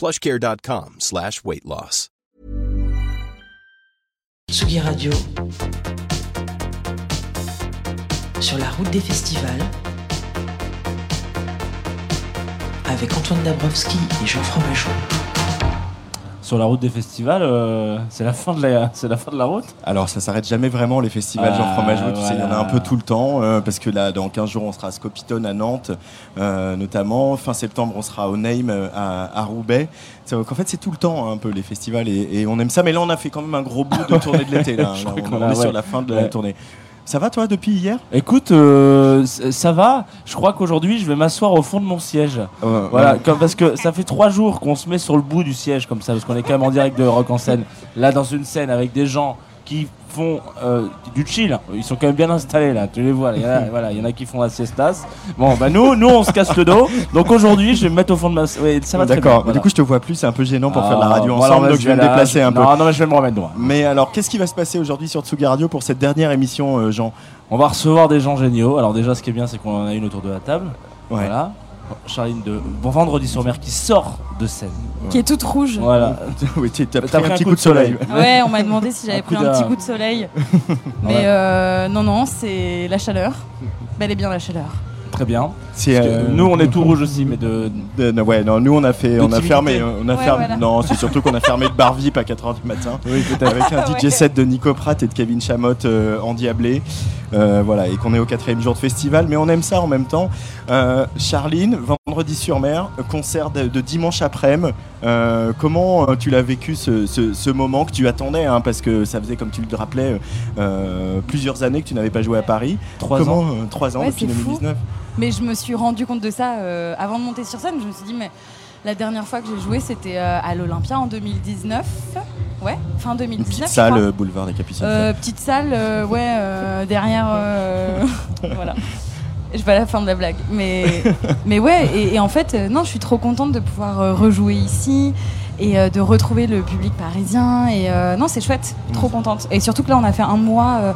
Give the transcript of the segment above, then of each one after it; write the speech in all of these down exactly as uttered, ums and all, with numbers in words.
PlushCare.com slash weight loss. Tsugi Radio. Sur la route des festivals. Avec Antoine Dabrowski et Jean Fromageau. Sur la route des festivals, euh, c'est la fin de la, c'est la fin de la route. Alors ça s'arrête jamais vraiment les festivals, ah, Jean Fromageau, tu voilà. sais, il y en a un peu tout le temps euh, parce que là dans quinze jours on sera à Scopitone à Nantes, euh, notamment fin septembre on sera au Name à, à Roubaix. Donc en fait c'est tout le temps un peu les festivals et, et on aime ça. Mais là on a fait quand même un gros bout de tournée de l'été là. là on, on est ouais. sur la fin de ouais. la tournée. Ça va toi depuis hier ? Écoute, euh, ça va. Je crois qu'aujourd'hui je vais m'asseoir au fond de mon siège. Euh, voilà, ouais. Comme, parce que ça fait trois jours qu'on se met sur le bout du siège comme ça, parce qu'on est quand même en direct de Rock en Seine. Là, dans une scène avec des gens qui font euh, du chill, ils sont quand même bien installés là. Tu les vois, il y en a, voilà, il y en a qui font la siestas. Bon, bah nous, nous on se casse le dos. Donc aujourd'hui, je vais me mettre au fond de ma. Oui, ça va très bien. D'accord. Voilà. Du coup, je te vois plus, c'est un peu gênant pour ah, faire de la radio ensemble, voilà, donc je vais me déplacer je... un peu. Non, non, mais je vais me remettre droit. Mais alors, qu'est-ce qui va se passer aujourd'hui sur Tsugi Radio pour cette dernière émission, euh, Jean ? On va recevoir des gens géniaux. Alors déjà, ce qui est bien, c'est qu'on en a une autour de la table. Ouais. Voilà. Charline de Bon Vendredi sur Mer qui sort de scène. Qui ouais. est toute rouge. Voilà. Oui, t'as, t'as pris un petit coup de soleil. Ouais, on m'a demandé si j'avais pris un petit coup de soleil. Mais euh, non, non, c'est la chaleur. Bel et bien la chaleur. Très bien. C'est euh... Nous, on est tout rouge aussi, mais de. de, de ouais, non, nous, on a fait, on a fermé, on a ouais, fermé. Voilà. Non, c'est surtout qu'on a fermé le bar V I P à quatre heures du matin. Oui, avec un D J ouais. set de Nico Pratt et de Kevin Chamotte euh, endiablé, euh, voilà, et qu'on est au quatrième jour de festival, mais on aime ça en même temps. Euh, Charline, Vendredi sur Mer, concert de, de dimanche après-midi. Euh, comment tu l'as vécu ce, ce, ce moment que tu attendais, hein, parce que ça faisait, comme tu le rappelais, euh, plusieurs années que tu n'avais pas joué à Paris. Trois comment, ans. Euh, trois ans ouais, depuis deux mille dix-neuf. Fou. Mais je me suis rendu compte de ça euh, avant de monter sur scène. Je me suis dit, mais la dernière fois que j'ai joué, c'était euh, à l'Olympia en deux mille dix-neuf. Ouais, fin deux mille dix-neuf. Une petite salle, euh, boulevard des Capucines. Euh, petite salle, euh, ouais, euh, derrière. Euh, voilà. Je vais à la fin de la blague. Mais, mais ouais, et, et en fait, euh, non, je suis trop contente de pouvoir euh, rejouer ici et euh, de retrouver le public parisien. Et euh, non, c'est chouette, trop contente. Et surtout que là, on a fait un mois. Euh,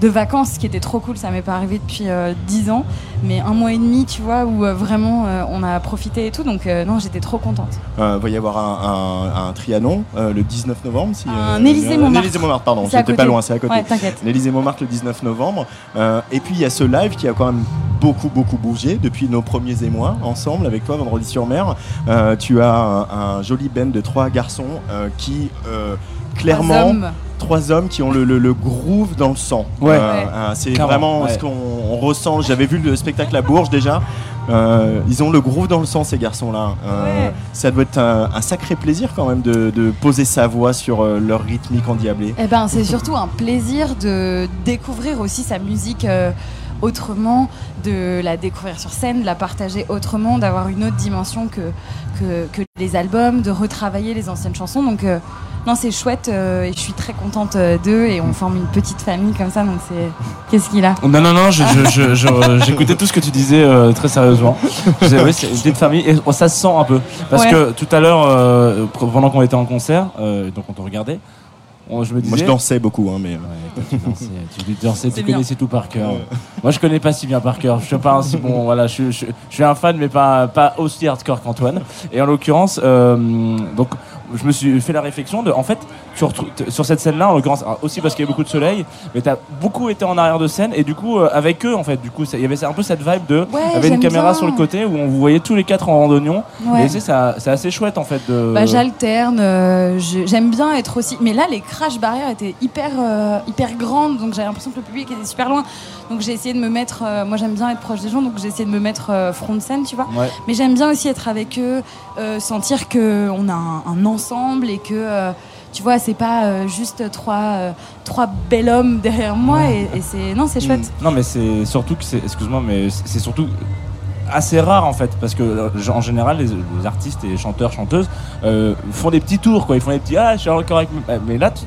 de vacances, qui était trop cool, ça m'est pas arrivé depuis euh, dix ans, mais un mois et demi, tu vois, où euh, vraiment euh, on a profité et tout, donc euh, non, j'étais trop contente. Il euh, va y avoir un, un, un Trianon euh, le dix-neuf novembre. Si, euh, un Élysée-Montmartre. Élysée-Montmartre, pardon, j'étais pas loin, c'est à côté. Ouais, t'inquiète. L'Élysée-Montmartre le dix-neuf novembre. Euh, et puis il y a ce live qui a quand même beaucoup, beaucoup bougé depuis nos premiers émois ensemble avec toi, Vendredi sur Mer. Euh, tu as un, un joli band de trois garçons euh, qui, euh, clairement... Hommes. Trois hommes qui ont le, le, le groove dans le sang. Ouais. Euh, c'est Clairement, vraiment ouais. ce qu'on on ressent. J'avais vu le spectacle à Bourges déjà. Euh, ils ont le groove dans le sang, ces garçons-là. Euh, ouais. Ça doit être un, un sacré plaisir quand même de, de poser sa voix sur leur rythmique endiablée. Eh ben, c'est surtout un plaisir de découvrir aussi sa musique euh, autrement, de la découvrir sur scène, de la partager autrement, d'avoir une autre dimension que, que, que les albums, de retravailler les anciennes chansons. Donc... Euh, non, c'est chouette euh, et je suis très contente d'eux et on forme une petite famille comme ça, donc c'est... Qu'est-ce qu'il a ? Non, non, non, je, je, je, je, j'écoutais tout ce que tu disais euh, très sérieusement. Je disais, oui, c'est une petite famille et oh, ça se sent un peu. Parce ouais. que tout à l'heure, euh, pendant qu'on était en concert, euh, donc on te regardait, on, je me disais... Moi, je dansais beaucoup, hein, mais... Ouais, tu dansais, tu, dansais, tu connaissais tout par cœur. Ouais. Moi, je connais pas si bien par cœur. Je suis pas un si bon... Voilà, je, je, je suis un fan, mais pas, pas aussi hardcore qu'Antoine. Et en l'occurrence, euh, donc... Je me suis fait la réflexion de, en fait, sur, sur cette scène-là, en l'occurrence, aussi parce qu'il y a beaucoup de soleil, mais t'as beaucoup été en arrière de scène, et du coup, euh, avec eux, en fait, du coup, il y avait un peu cette vibe de, ouais, avec une caméra bien. Sur le côté où on vous voyait tous les quatre en randonnion. Ouais. Et c'est, ça, c'est assez chouette, en fait. De... Bah, j'alterne, euh, je, j'aime bien être aussi. Mais là, les crash barrières étaient hyper, euh, hyper grandes, donc j'avais l'impression que le public était super loin. Donc j'ai essayé de me mettre. Euh, moi, j'aime bien être proche des gens, donc j'ai essayé de me mettre euh, front de scène, tu vois. Ouais. Mais j'aime bien aussi être avec eux, euh, sentir qu'on a un, un ensemble. Et que euh, tu vois, c'est pas euh, juste trois, euh, trois bel hommes derrière moi, et, et c'est non, c'est chouette. Non, mais c'est surtout que c'est, excuse-moi, mais c'est surtout assez rare en fait, parce que en général les, les artistes et les chanteurs chanteuses euh, font des petits tours quoi, ils font des petits ah je suis encore avec, mais là tu,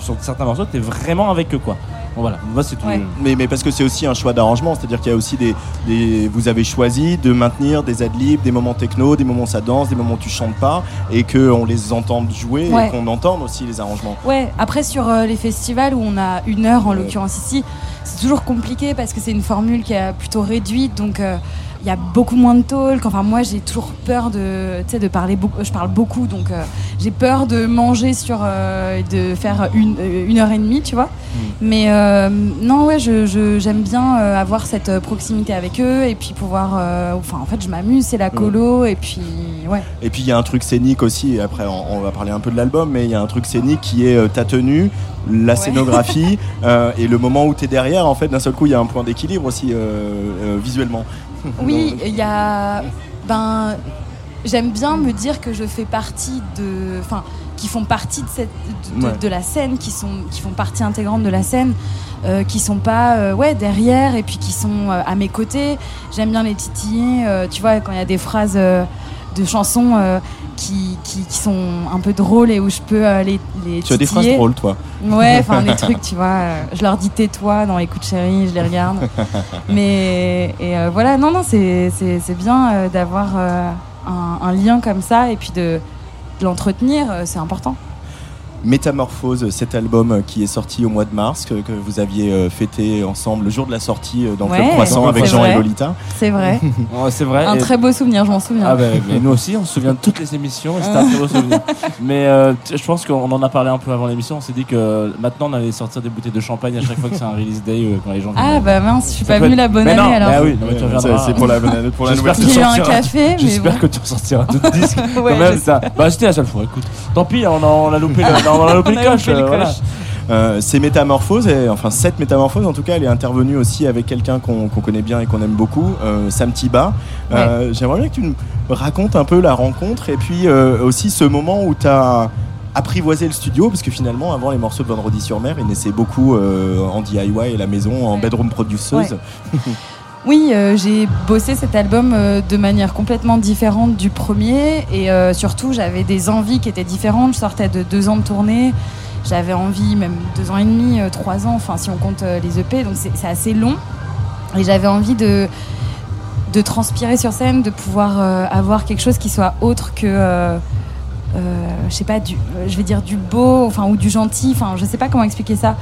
sur certains morceaux t'es vraiment avec eux quoi. Voilà, moi c'est tout. Ouais. Mais, mais parce que c'est aussi un choix d'arrangement, c'est-à-dire qu'il y a aussi des, des. Vous avez choisi de maintenir des ad-libs, des moments techno, des moments où ça danse, des moments où tu chantes pas, et qu'on les entende jouer, ouais. Et qu'on entende aussi les arrangements. Ouais, après sur euh, les festivals où on a une heure en ouais. l'occurrence ici, c'est toujours compliqué parce que c'est une formule qui est plutôt réduite, donc. Euh, Il y a beaucoup moins de talk. Enfin, moi, j'ai toujours peur de, tu sais, de parler beaucoup. Je parle beaucoup, donc euh, j'ai peur de manger sur, euh, de faire une, une heure et demie, tu vois. Mmh. Mais euh, non, ouais, je, je, j'aime bien euh, avoir cette proximité avec eux et puis pouvoir. Euh, enfin, en fait, je m'amuse, c'est la colo mmh. et puis ouais. Et puis il y a un truc scénique aussi. Après, on, on va parler un peu de l'album, mais il y a un truc scénique qui est euh, ta tenue. La ouais. scénographie euh, et le moment où t'es derrière, en fait, d'un seul coup, il y a un point d'équilibre aussi euh, euh, visuellement. Oui, il y a. Ben, j'aime bien me dire que je fais partie de, enfin, qui font partie de cette, de, ouais. de, de la scène, qui sont, qui font partie intégrante de la scène, euh, qui sont pas, euh, ouais, derrière et puis qui sont euh, à mes côtés. J'aime bien les titiller, euh, tu vois, quand il y a des phrases euh, de chansons euh, qui, qui, qui sont un peu drôles et où je peux euh, les, les titiller. Tu as des phrases drôles, toi. Ouais, enfin des trucs, tu vois. Euh, je leur dis tais-toi dans les coups de chérie, je les regarde. Mais et euh, voilà, non, non, c'est, c'est, c'est bien euh, d'avoir euh, un, un lien comme ça et puis de, de l'entretenir, euh, c'est important. Métamorphose, cet album qui est sorti au mois de mars, que, que vous aviez fêté ensemble le jour de la sortie dans ouais, Club Croissant avec Jean vrai. Et Lolita. C'est vrai. oh, c'est vrai. Un et... très beau souvenir, je m'en souviens. Ah bah, mais nous aussi, on se souvient de toutes les émissions et c'était un très beau souvenir. Mais euh, je pense qu'on en a parlé un peu avant l'émission, on s'est dit que maintenant on allait sortir des bouteilles de champagne à chaque fois que c'est un release day euh, quand les gens viennent. Ah bah mince, je suis pas venu la bonne année alors. Ah oui, non, mais tu reviendras. C'est, c'est pour la bonne année, pour la nouvelle année. J'ai eu un café. J'espère que tu ressortiras d'autres disques. Bah c'était la seule fois, écoute. Tant pis, on a loupé le. Non, on a loupé les coches, euh, voilà. euh, ces métamorphoses, et, enfin cette métamorphose en tout cas, elle est intervenue aussi avec quelqu'un qu'on, qu'on connaît bien et qu'on aime beaucoup, euh, Sam Tiba. Ouais. Euh, j'aimerais bien que tu nous racontes un peu la rencontre et puis euh, aussi ce moment où tu as apprivoisé le studio, parce que finalement avant les morceaux de Vendredi sur Mer, ils naissaient beaucoup euh, en D I Y et la maison, en bedroom produceuse. Ouais. Oui, euh, j'ai bossé cet album euh, de manière complètement différente du premier et euh, surtout j'avais des envies qui étaient différentes. Je sortais de deux ans de tournée, j'avais envie même deux ans et demi, euh, trois ans, enfin si on compte euh, les E P, donc c'est, c'est assez long. Et j'avais envie de, de transpirer sur scène, de pouvoir euh, avoir quelque chose qui soit autre que, euh, euh, je sais pas, du, euh, je vais dire du beau, enfin ou du gentil, enfin je sais pas comment expliquer ça.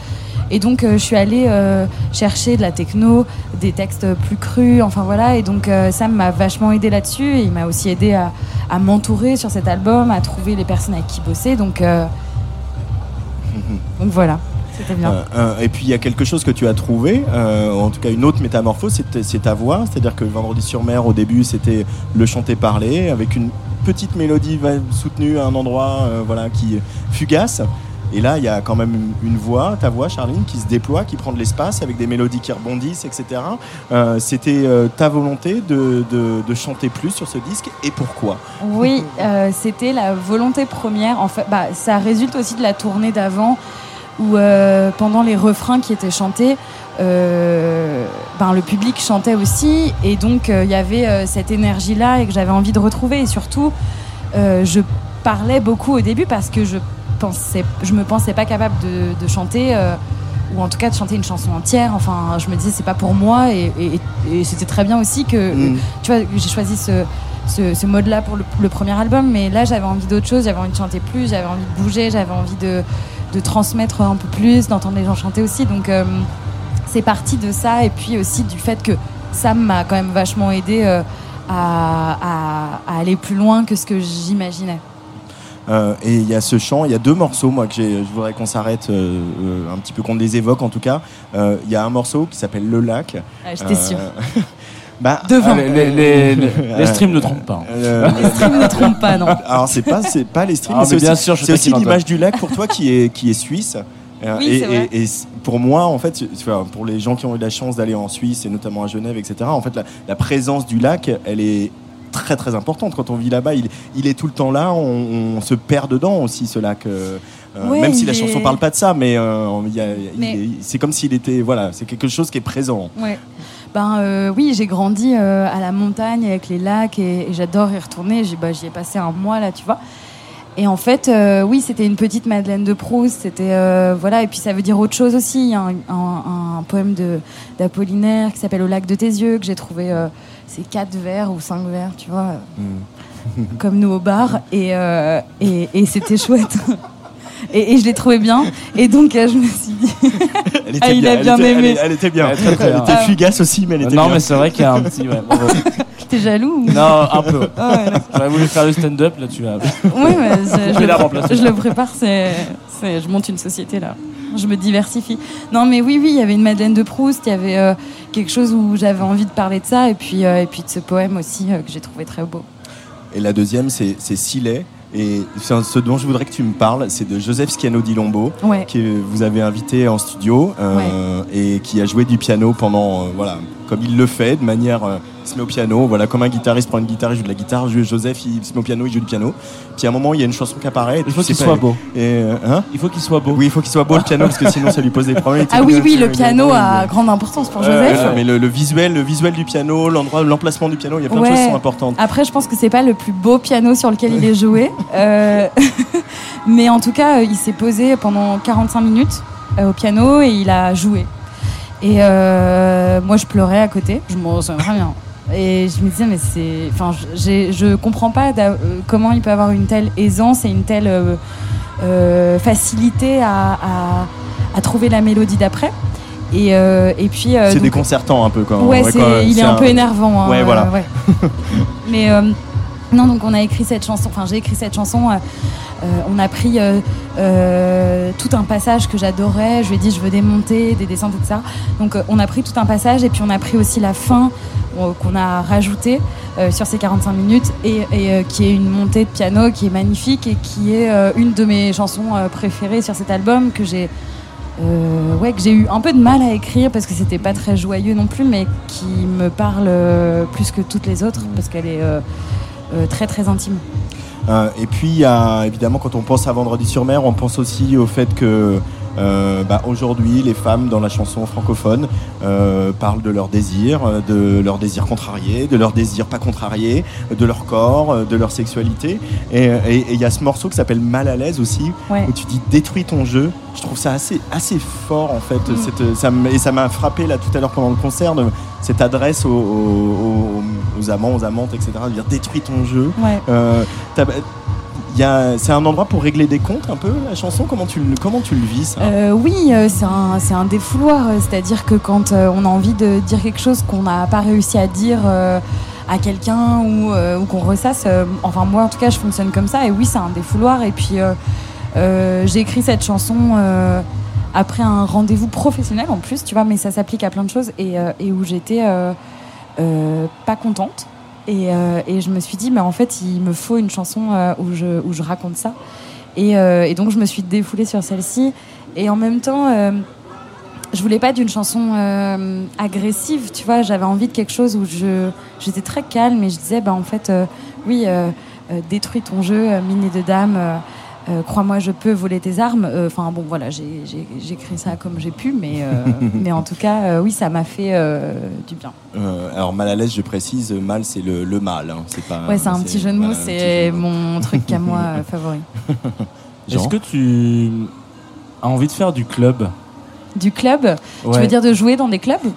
Et donc euh, je suis allée euh, chercher de la techno, des textes plus crus, enfin voilà. Et donc euh, Sam m'a vachement aidée là-dessus. Et il m'a aussi aidée à, à m'entourer sur cet album, à trouver les personnes avec qui bosser. Donc, euh... mm-hmm. donc voilà, c'était bien. Euh, euh, et puis il y a quelque chose que tu as trouvé, euh, en tout cas une autre métamorphose, c'est, c'est ta voix. C'est-à-dire que Vendredi sur Mer, au début, c'était le chanter-parler avec une petite mélodie soutenue à un endroit euh, voilà, qui fugace. Et là, il y a quand même une voix, ta voix, Charline, qui se déploie, qui prend de l'espace avec des mélodies qui rebondissent, et cetera. Euh, c'était euh, ta volonté de, de, de chanter plus sur ce disque, et pourquoi ? Oui, euh, c'était la volonté première. En fait, bah, ça résulte aussi de la tournée d'avant, où euh, pendant les refrains qui étaient chantés, euh, ben, le public chantait aussi, et donc il euh, y avait euh, cette énergie-là et que j'avais envie de retrouver. Et surtout, euh, je parlais beaucoup au début parce que je Pensais, je me pensais pas capable de, de chanter euh, ou en tout cas de chanter une chanson entière, enfin je me disais c'est pas pour moi et, et, et c'était très bien aussi que mmh. tu vois, j'ai choisi ce, ce, ce mode là pour le, le premier album, mais là j'avais envie d'autre chose, j'avais envie de chanter plus, j'avais envie de bouger, j'avais envie de, de transmettre un peu plus, d'entendre les gens chanter aussi, donc euh, c'est parti de ça et puis aussi du fait que Sam m'a quand même vachement aidé euh, à, à, à aller plus loin que ce que j'imaginais. Euh, et il y a ce chant, il y a deux morceaux moi que j'ai, je voudrais qu'on s'arrête euh, euh, un petit peu, qu'on les évoque en tout cas. Il euh, y a un morceau qui s'appelle Le Lac. Ah, j'étais euh... sûre. Bah, Devant. Euh, les, les, les, les streams ne trompent pas. Euh, les streams ne trompent pas, non. Alors c'est pas, c'est pas les streams. Ah, mais c'est bien aussi, sûr, je c'est aussi l'image du lac pour toi qui est, qui est suisse. Oui, et, c'est vrai. Et, et pour moi, en fait, pour les gens qui ont eu la chance d'aller en Suisse et notamment à Genève, et cetera. En fait, la, la présence du lac, elle est très très importante quand on vit là-bas, il, il est tout le temps là, on, on se perd dedans aussi ce lac, euh, ouais, même si la chanson est... parle pas de ça, mais, euh, y a, mais... Il est, c'est comme s'il était, voilà, c'est quelque chose qui est présent. Ouais. Ben euh, oui, j'ai grandi euh, à la montagne avec les lacs et, et j'adore y retourner. J'ai, bah, j'y ai passé un mois là, tu vois. Et en fait, euh, oui, c'était une petite Madeleine de Proust. C'était euh, voilà. Et puis ça veut dire autre chose aussi. Il y a un, un, un poème de d'Apollinaire qui s'appelle Au lac de tes yeux que j'ai trouvé. Euh, c'est quatre vers ou cinq vers, tu vois, mmh. comme nous au bar. Et euh, et, et c'était chouette. Et, et je l'ai trouvé bien. Et donc euh, je me suis dit, elle était ah, il a bien, bien aimé. Elle, elle était bien. Elle était, elle était fugace aussi, mais elle était. Non, bien. Non, mais c'est vrai qu'il y a un petit. Ouais, bon, t'es jaloux ou... Non, un peu. Oh, ouais, j'aurais voulu faire le stand-up, là, tu as. Oui, mais je, je, je, le, je le prépare, c'est, c'est, je monte une société, là. Je me diversifie. Non, mais oui, oui, il y avait une Madeleine de Proust, il y avait euh, quelque chose où j'avais envie de parler de ça, et puis, euh, et puis de ce poème aussi, euh, que j'ai trouvé très beau. Et la deuxième, c'est, c'est Silet. Et ce dont je voudrais que tu me parles, c'est de Joseph Schiano di Lombo, ouais. que vous avez invité en studio euh, ouais. et qui a joué du piano pendant, euh, voilà, comme il le fait, de manière, euh, il se met au piano, voilà, comme un guitariste prend une guitare, il joue de la guitare, Joseph, il se met au piano, il joue du piano. Puis à un moment, il y a une chanson qui apparaît. Il faut qu'il soit beau. Et, euh, hein il faut qu'il soit beau. Oui, il faut qu'il soit beau le piano, parce que sinon ça lui pose des problèmes. Ah oui, oui, le piano a grande importance pour Joseph. Euh, mais le, le visuel, le visuel du piano, l'endroit, l'emplacement du piano, il y a plein ouais. de choses qui sont importantes. Après, je pense que c'est pas le plus beau piano sur lequel il est joué. Euh, mais en tout cas, il s'est posé pendant quarante-cinq minutes euh, au piano et il a joué. Et euh, moi, je pleurais à côté. Je m'en souviens rien. Et je me disais, mais c'est, enfin, j'ai, je comprends pas euh, comment il peut avoir une telle aisance et une telle euh, euh, facilité à, à, à trouver la mélodie d'après. Et, euh, et puis. Euh, c'est donc, déconcertant un peu, quoi. Ouais, ouais c'est, quoi, il c'est est un peu énervant. Hein, ouais, voilà. Euh, ouais. mais. Euh, Non, donc on a écrit cette chanson, enfin j'ai écrit cette chanson, euh, euh, on a pris euh, euh, tout un passage que j'adorais, je lui ai dit je veux des montées, des descentes, et cetera. Donc euh, on a pris tout un passage et puis on a pris aussi la fin euh, qu'on a rajoutée euh, sur ces quarante-cinq minutes et, et euh, qui est une montée de piano qui est magnifique et qui est euh, une de mes chansons euh, préférées sur cet album que j'ai, euh, ouais, que j'ai eu un peu de mal à écrire parce que c'était pas très joyeux non plus mais qui me parle euh, plus que toutes les autres parce qu'elle est... Euh, Euh, très très intime. Euh, et puis euh, évidemment quand on pense à Vendredi sur Mer, on pense aussi au fait que euh, bah, aujourd'hui les femmes dans la chanson francophone euh, parlent de leurs désirs, de leurs désirs contrariés, de leurs désirs pas contrariés, de leur corps, de leur sexualité. Et il y a ce morceau qui s'appelle Mal à l'aise aussi, ouais. où tu dis détruis ton jeu. Je trouve ça assez, assez fort en fait. Mmh. Cette, ça et ça m'a frappé là tout à l'heure pendant le concert, de, cette adresse aux, aux, aux amants, aux amantes, et cetera. De dire détruis ton jeu. Ouais. Euh, y a, c'est un endroit pour régler des comptes un peu, la chanson. Comment tu, comment tu le vis ça ? euh, Oui, c'est un, c'est un défouloir. C'est-à-dire que quand on a envie de dire quelque chose qu'on n'a pas réussi à dire euh, à quelqu'un ou, euh, ou qu'on ressasse, euh, enfin moi en tout cas je fonctionne comme ça. Et oui, c'est un défouloir. Et puis... Euh, Euh, j'ai écrit cette chanson euh, après un rendez-vous professionnel en plus, tu vois, mais ça s'applique à plein de choses et, euh, et où j'étais euh, euh, pas contente et, euh, et je me suis dit mais en fait il me faut une chanson euh, où, je, où je raconte ça et, euh, et donc je me suis défoulée sur celle-ci et en même temps euh, je voulais pas d'une chanson euh, agressive, tu vois, j'avais envie de quelque chose où je, j'étais très calme et je disais bah en fait euh, oui euh, euh, détruis ton jeu, euh, mine de dame euh, Euh, crois-moi, je peux voler tes armes. Enfin euh, bon, voilà, j'ai, j'ai, j'ai écrit ça comme j'ai pu, mais euh, mais en tout cas, euh, oui, ça m'a fait euh, du bien. Euh, alors mal à l'aise, je précise, mal c'est le, le mal, hein, c'est pas. Ouais, c'est un c'est, petit jeu de mots, voilà, c'est mon truc à moi euh, favori. Jean ? Est-ce que tu as envie de faire du club ? Du club ? Ouais. Tu veux dire de jouer dans des clubs ?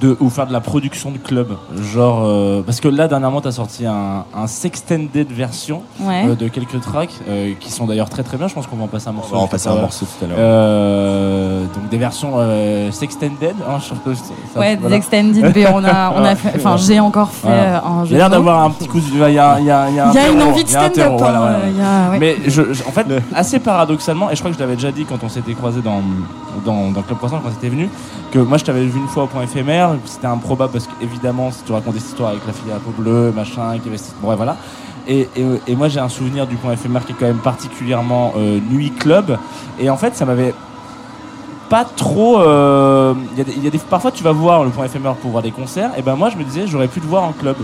De, ou faire de la production de club genre euh, parce que là dernièrement t'as sorti un, un sextended version ouais. euh, de quelques tracks euh, qui sont d'ailleurs très très bien, je pense qu'on va en passer un morceau on va en passer un morceau tout à l'heure euh, donc des versions euh, sextended hein, je, ça, ouais voilà. Des extended mais on a, on a fait, enfin j'ai encore fait voilà. un jeu il y a l'air d'avoir un petit coup il y a, y a, y a, y a, un y a terreau, une envie de stand-up voilà, voilà. ouais. mais je, je, en fait assez paradoxalement et je crois que je l'avais déjà dit quand on s'était croisé dans, dans, dans Club Croissant quand c'était venu que moi je t'avais vu une fois au Point F M R. C'était improbable parce qu'évidemment, si tu racontais cette histoire avec la fille à la peau bleue, machin, qui avait cette... Bref, voilà. Et, et, et moi, j'ai un souvenir du Point F M R qui est quand même particulièrement euh, nuit club. Et en fait, ça m'avait pas trop... Euh... Y a des, y a des... Parfois, tu vas voir le Point F M R pour voir des concerts. Et ben moi, je me disais, j'aurais pu te voir en club.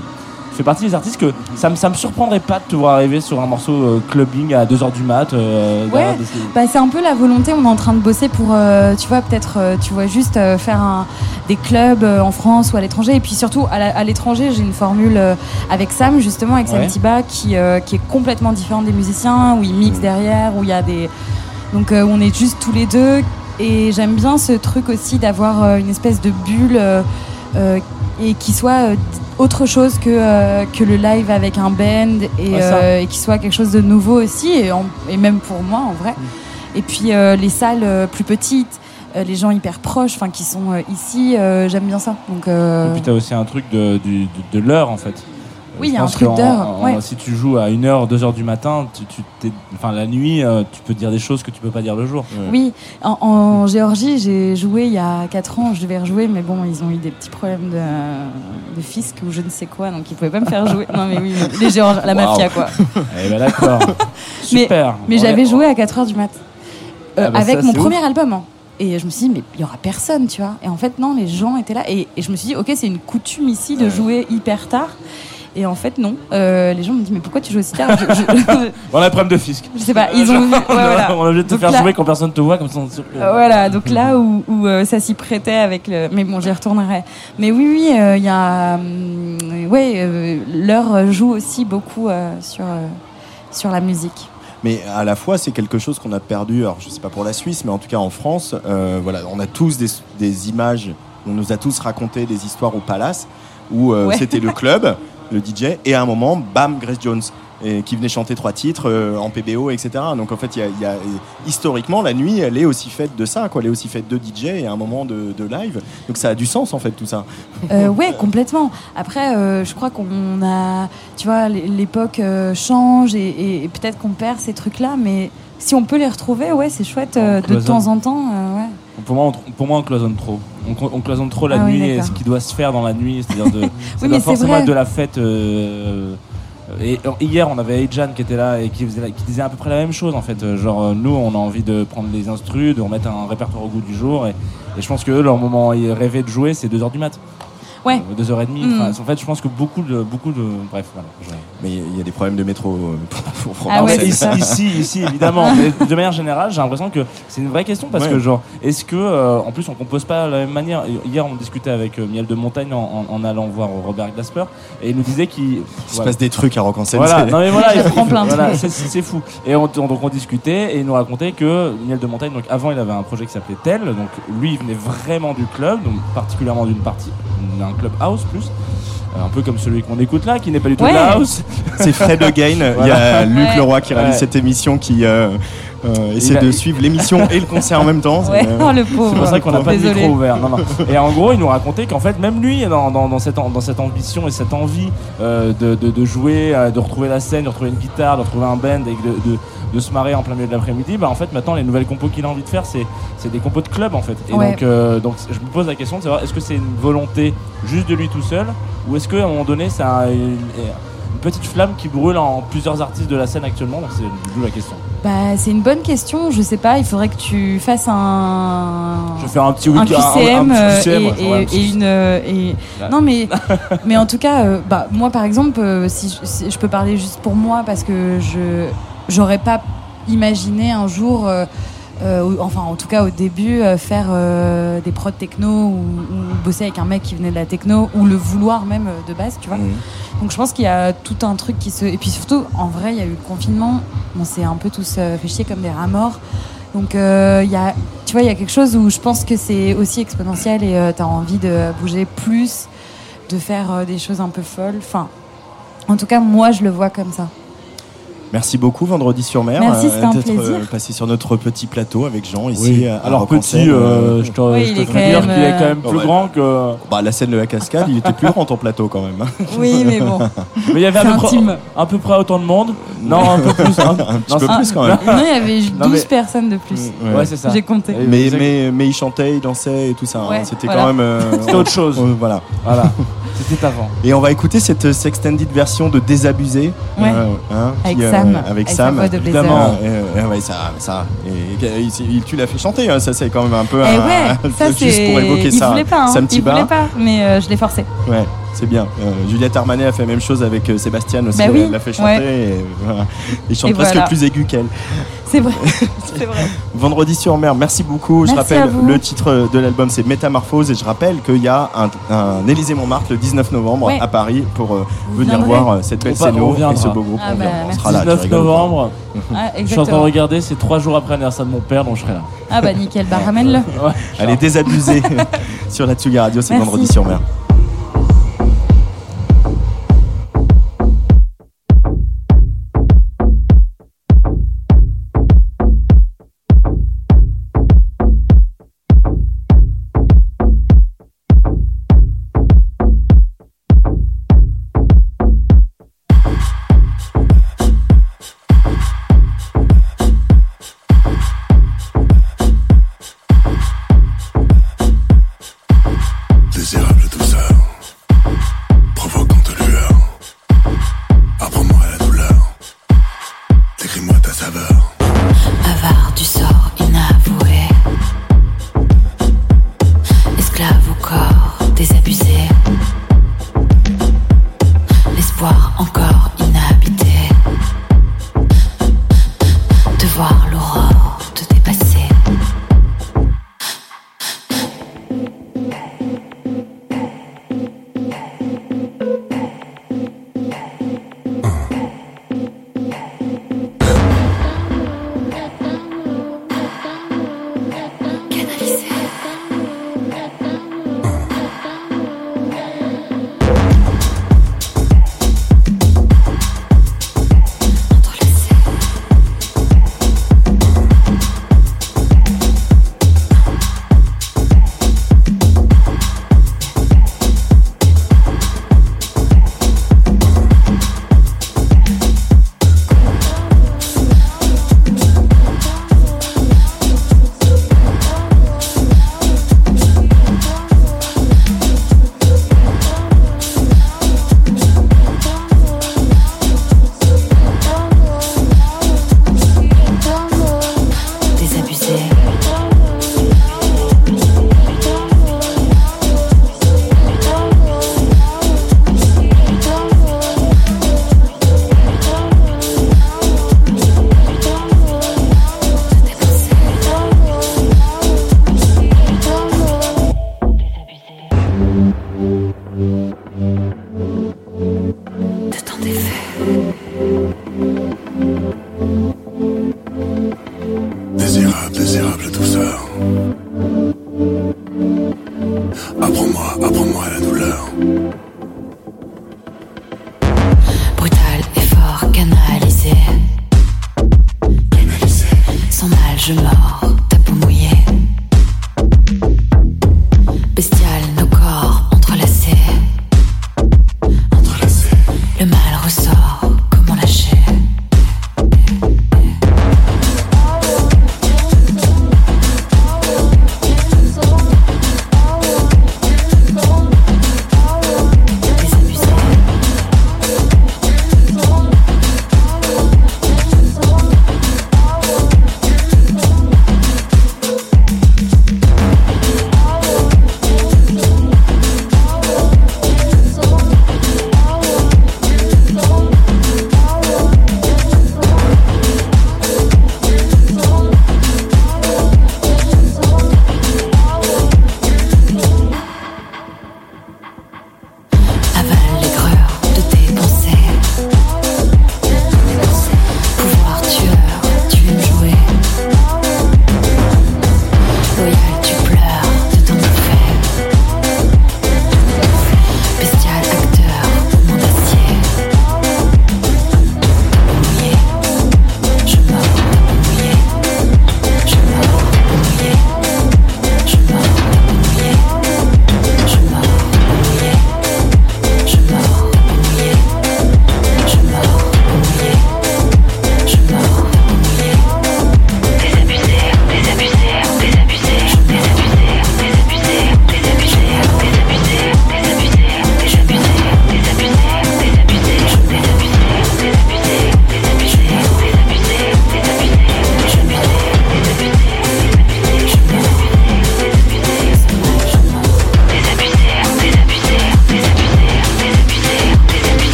fait partie des artistes que ça me ça me surprendrait pas de te voir arriver sur un morceau euh, clubbing à deux heures du mat. Euh, ouais, des... bah c'est un peu la volonté. On est en train de bosser pour, euh, tu vois, peut-être, euh, tu vois, juste euh, faire un, des clubs euh, en France ou à l'étranger. Et puis surtout à, la, à l'étranger, j'ai une formule euh, avec Sam justement, avec Sam Tiba, qui euh, qui est complètement différente des musiciens, où il mixe derrière, où il y a des donc euh, on est juste tous les deux. Et j'aime bien ce truc aussi d'avoir euh, une espèce de bulle euh, euh, et qui soit euh, autre chose que, euh, que le live avec un band et, ouais, euh, et qui soit quelque chose de nouveau aussi et, en, et même pour moi en vrai. Mmh. Et puis euh, les salles euh, plus petites, euh, les gens hyper proches enfin qui sont euh, ici, euh, j'aime bien ça. Donc, euh... Et puis t'as aussi un truc de, de, de, de l'heure en fait. Oui, il y a un truc d'heure. Ouais. Si tu joues à une heure, deux heures du matin, tu, tu t'es, enfin, la nuit, euh, tu peux dire des choses que tu peux pas dire le jour. Ouais. Oui, en, en Géorgie, j'ai joué il y a quatre ans, je devais rejouer, mais bon, ils ont eu des petits problèmes de, de fisc ou je ne sais quoi, donc ils pouvaient pas me faire jouer. Non, mais oui, les Géorgiens, la mafia, wow. quoi. Eh ben d'accord. Super. Mais, mais j'avais joué à quatre heures du mat', euh, ah bah avec ça, mon premier ouf. album. Hein. Et je me suis dit, mais il n'y aura personne, tu vois. Et en fait, non, les gens étaient là. Et, et je me suis dit, ok, c'est une coutume ici de ouais. jouer hyper tard. Et en fait, non. Euh, les gens me disent, mais pourquoi tu joues aussi tard? je, je... On a un problème de fisc. Je sais pas, ils ont vu. Ouais, voilà. On a obligé de te donc faire là... jouer quand personne te voit, comme ça on te surprend. Euh, voilà, donc là où, où euh, ça s'y prêtait avec le. Mais bon, j'y retournerai. Mais oui, oui, il euh, y a. Hum, ouais, euh, l'heure joue aussi beaucoup euh, sur, euh, sur la musique. Mais à la fois, c'est quelque chose qu'on a perdu. Alors, je sais pas pour la Suisse, mais en tout cas en France, euh, voilà, on a tous des, des images. On nous a tous raconté des histoires au Palace où euh, ouais. c'était le club. Le D J, et à un moment, bam, Grace Jones, et qui venait chanter trois titres euh, en P B O, et cetera. Donc en fait, y a, y a, historiquement, la nuit, elle est aussi faite de ça, quoi. Elle est aussi faite de D J et à un moment de, de live. Donc ça a du sens, en fait, tout ça. Euh, ouais, complètement. Après, euh, je crois qu'on a... Tu vois, l'époque euh, change et, et, et peut-être qu'on perd ces trucs-là, mais si on peut les retrouver, ouais, c'est chouette euh, de temps en temps. Euh, ouais. Pour moi, on, pour moi, on cloisonne trop. On, on cloisonne trop la ah nuit oui, et ce qui doit se faire dans la nuit, c'est-à-dire de, oui, doit forcément c'est être de la fête. Euh, et hier, on avait Hey Jan qui était là et qui, faisait, qui disait à peu près la même chose en fait. Genre, nous, on a envie de prendre les instrus, de remettre un répertoire au goût du jour. Et, et je pense que eux, leur moment rêvé de jouer, c'est deux heures du mat'. Ouais. deux heures trente. Mmh. Enfin, en fait, je pense que beaucoup de. Beaucoup de bref, voilà. Je... Mais il y a des problèmes de métro pour, pour ah ouais, ici, ici, ici, évidemment. Mais de manière générale, j'ai l'impression que c'est une vraie question parce ouais. que, genre, est-ce que. Euh, en plus, on compose pas de la même manière. Hier, on discutait avec euh, Miel de Montagne en, en, en allant voir Robert Glasper et il nous disait qu'il. Il voilà. se passe des trucs à Rock en Seine. Voilà, non mais voilà, il prend plein de voilà, trucs. C'est, c'est fou. Et on, on, donc, on discutait et il nous racontait que Miel de Montagne, donc avant, il avait un projet qui s'appelait Tel. Donc, lui, il venait vraiment du club, donc particulièrement d'une partie. Un club house plus euh, un peu comme celui qu'on écoute là qui n'est pas du tout ouais. de la house. C'est Fred Again. Voilà. Il y a Luc Leroy qui réalise ouais. cette émission qui euh, euh, essaie a... de suivre l'émission et le concert en même temps. Ouais, euh... non, le pauvre. C'est pour ça qu'on n'a pas de micro ouvert. Non, non. Et en gros il nous racontait qu'en fait même lui dans, dans, dans, cette, dans cette ambition et cette envie euh, de, de, de jouer, euh, de retrouver la scène, de retrouver une guitare, de retrouver un band et de, de de se marrer en plein milieu de l'après-midi, bah en fait maintenant les nouvelles compos qu'il a envie de faire c'est, c'est des compos de club en fait. Et ouais. donc, euh, donc je me pose la question de savoir est-ce que c'est une volonté juste de lui tout seul ou est-ce qu'à un moment donné ça a une, une petite flamme qui brûle en plusieurs artistes de la scène actuellement, donc c'est d'où la question. Bah c'est une bonne question, je sais pas, il faudrait que tu fasses un je vais faire un petit week- un Q C M, un, un petit Q C M et, et, ouais, un petit... et une et... Ouais. non mais mais en tout cas euh, bah moi par exemple euh, si, je, si je peux parler juste pour moi parce que je J'aurais pas imaginé un jour, euh, euh, enfin en tout cas au début, euh, faire euh, des prods techno ou, ou bosser avec un mec qui venait de la techno ou le vouloir même euh, de base, tu vois. Mmh. Donc je pense qu'il y a tout un truc qui se... Et puis surtout, en vrai, il y a eu le confinement, on s'est un peu tous euh, fait chier comme des rats morts. Donc euh, y a, tu vois, il y a quelque chose où je pense que c'est aussi exponentiel et euh, t'as envie de bouger plus, de faire euh, des choses un peu folles. Enfin, en tout cas, moi, je le vois comme ça. Merci beaucoup Vendredi sur Mer Merci, c'était euh, un d'être passé sur notre petit plateau avec Jean ici. Oui. À Alors petit, euh, je te oui, je te ferai dire euh... qu'il est quand même plus bah, grand que. Bah la scène de la cascade, il était plus grand ton plateau quand même. Oui mais bon. Mais il y avait à peu, près, à peu près autant de monde. Non un peu plus. Hein. un petit non, peu ah, plus quand même. Non il y avait douze non, mais... personnes de plus. Ouais, ouais c'est ça. J'ai compté. Mais mais mais il chantait, il dansait et tout ça. Ouais, hein. C'était voilà. quand même. Euh, c'était autre chose. Voilà voilà. C'était avant. Et on va écouter cette extended version de Désabusé. Ouais. Avec ça. Sam, avec, avec Sam, évidemment. Euh, euh, ouais, ça, ça. Et, et, et, tu l'as fait chanter, hein, ça c'est quand même un peu. Un, ouais, ça, juste c'est... pour évoquer il ça. Voulait pas, hein. Sam Tiba. Il voulait pas, mais euh, je l'ai forcé. Ouais. c'est bien. Euh, Juliette Armanet a fait la même chose avec euh, Sébastien aussi, bah oui, elle l'a fait chanter. Ouais. Et, voilà. Il chante et presque voilà. plus aigu qu'elle. C'est vrai. C'est vrai. Vendredi sur mer, merci beaucoup. Merci, je rappelle, le titre de l'album c'est Métamorphose, et je rappelle qu'il y a un, un Élysée-Montmartre le dix-neuf novembre ouais. à Paris pour euh, venir voir euh, cette belle scène et ce beau groupe. Ah bah, on sera là. dix-neuf novembre Ah, je suis en train de regarder, c'est trois jours après l'anniversaire de mon père, donc je serai là. Ah bah nickel, bah ramène-le. Ouais, elle est désabusée sur la Tsugi Radio, c'est Vendredi sur mer.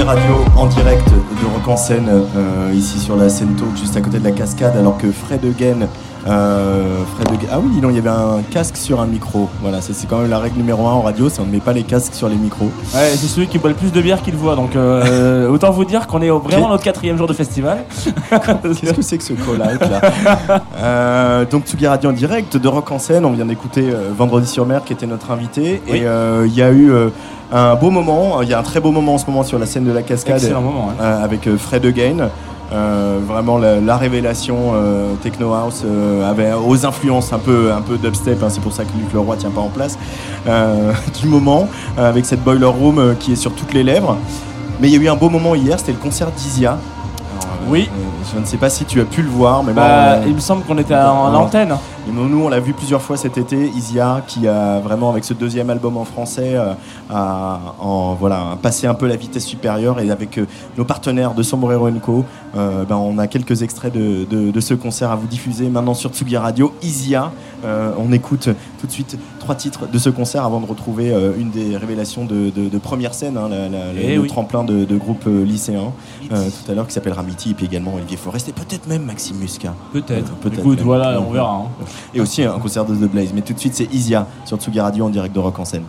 Tsugi Radio en direct de Rock en Seine, euh, ici sur la Seine Talk, juste à côté de la cascade, alors que Fred Again, euh, Fred Again, ah oui, non, il y avait un casque sur un micro. Voilà, ça, c'est quand même la règle numéro un en radio, c'est on ne met pas les casques sur les micros. Ouais, c'est celui qui boit le plus de bière qui le voit, donc euh, autant vous dire qu'on est vraiment notre quatrième jour de festival. Qu'est-ce que c'est que ce call-out là? euh, Donc Tsugi Radio en direct de Rock en Seine, on vient d'écouter euh, Vendredi sur Mer qui était notre invité, oui. Et il euh, y a eu... Euh, un beau moment, il y a un très beau moment en ce moment sur la scène de la cascade. Excellent moment, hein. euh, avec Fred Again, euh, vraiment la, la révélation euh, techno house euh, avec, aux influences un peu, un peu dubstep, hein, c'est pour ça que Luc Leroy tient pas en place euh, du moment, euh, avec cette boiler room euh, qui est sur toutes les lèvres. Mais il y a eu un beau moment hier, c'était le concert d'Isia. Oui. Je ne sais pas si tu as pu le voir, mais bah, bon, a... il me semble qu'on était en antenne. Nous, on l'a vu plusieurs fois cet été. Isia, qui a vraiment, avec ce deuxième album en français, a, en, voilà, passé un peu la vitesse supérieure. Et avec nos partenaires de Sombrero Co., euh, ben, on a quelques extraits de, de, de ce concert à vous diffuser maintenant sur Tsugi Radio. Isia, euh, on écoute tout de suite trois titres de ce concert avant de retrouver euh, une des révélations de, de, de Première Scène, hein, la, la, le, oui. le tremplin de, de groupe lycéen euh, tout à l'heure, qui s'appellera Mithy, et puis également Olivier Forest et peut-être même Maxime Muscat. Peut-être. Euh, peut-être Écoute, même. voilà, non, on verra. Hein. Et aussi un concert de The Blaze. Mais tout de suite, c'est Isia sur Tsugi Radio en direct de Rock en Seine.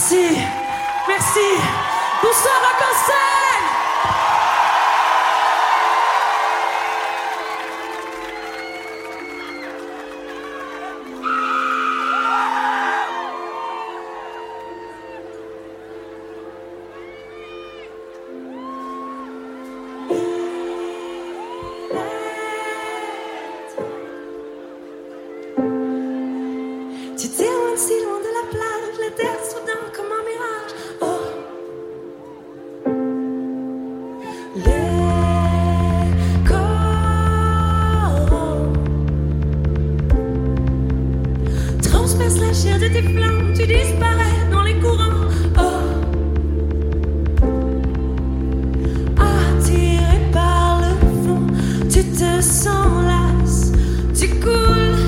Merci, merci. Bonsoir Rock en Seine. Tu t'éloignes si loin de la plage, la terre soudain comme un mirage. De tes flammes, tu disparais dans les courants. Oh, attiré par le vent, tu te s'enlaces, tu coules.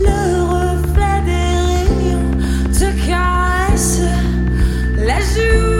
Le reflet des rayons te caresse la joue.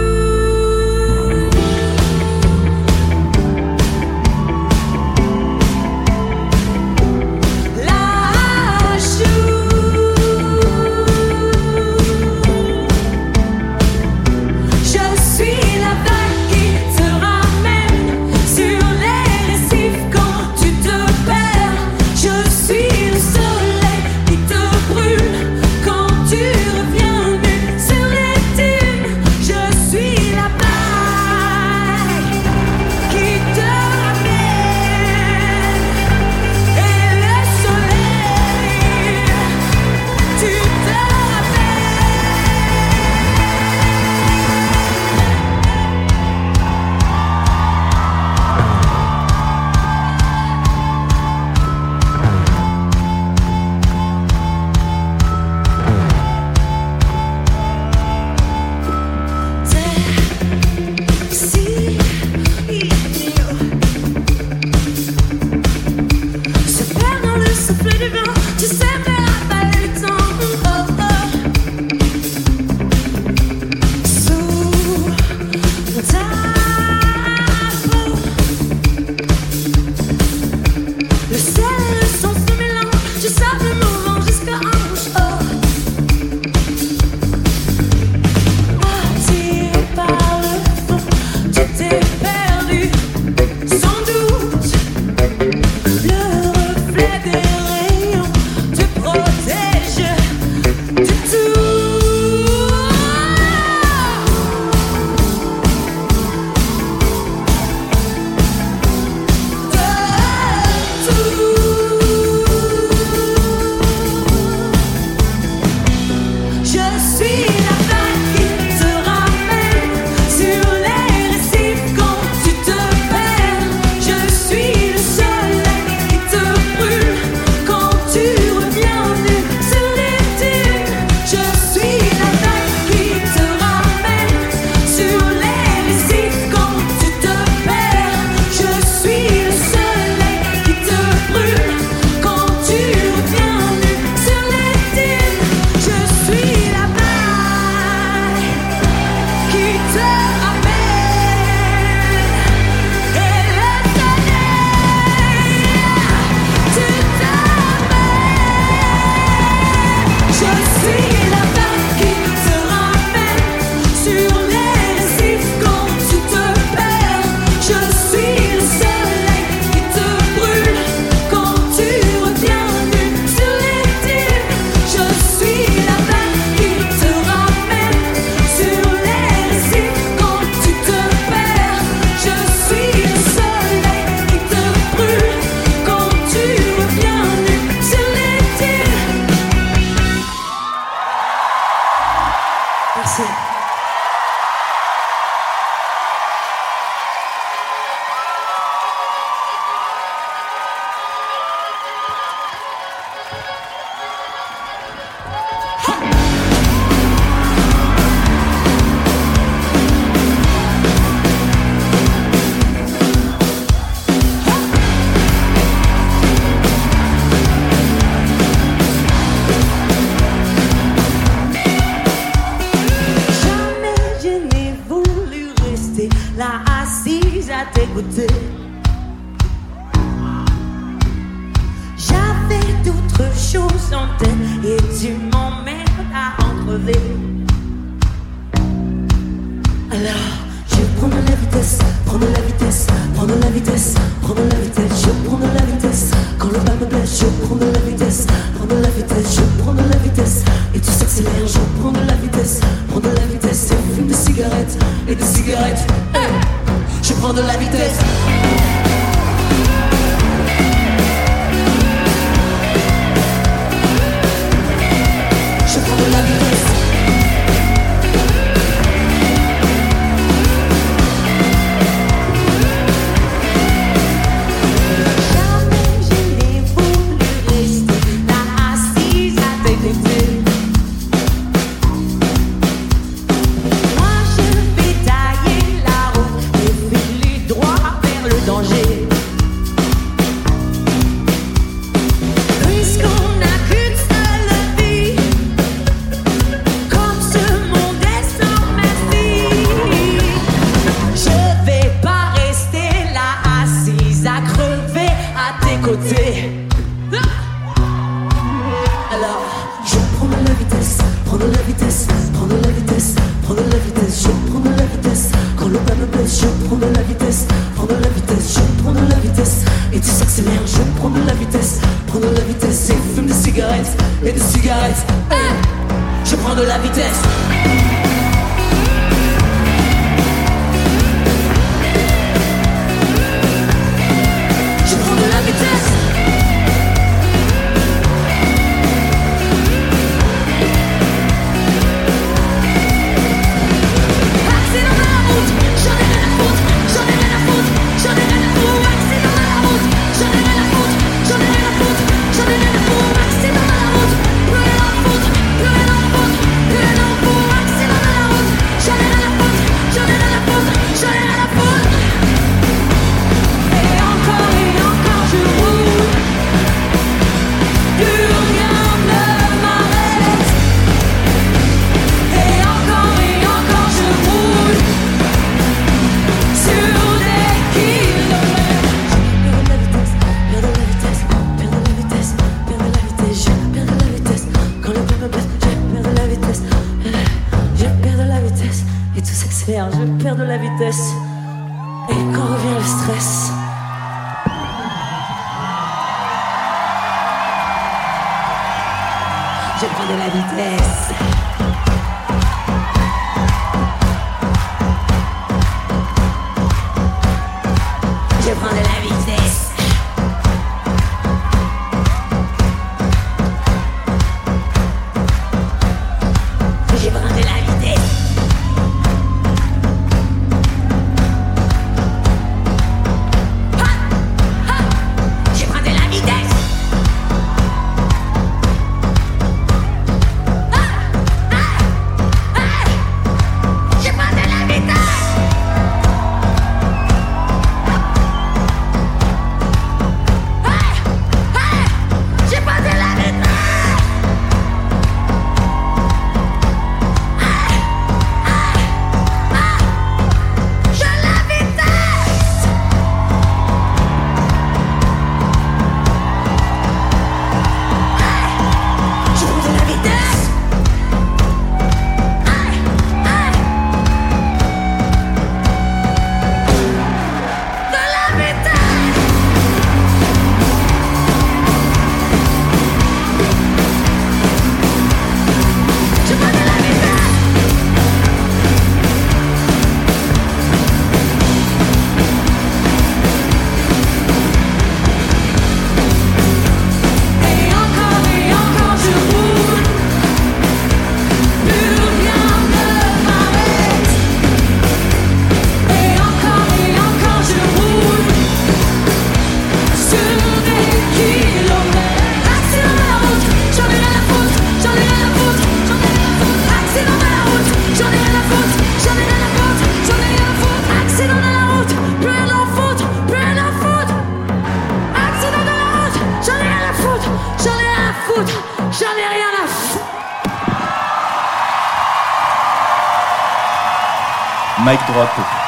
J'avais d'autres choses en tête et tu m'emmerdes à en crever. prendre de la vitesse. Je prends de la vitesse.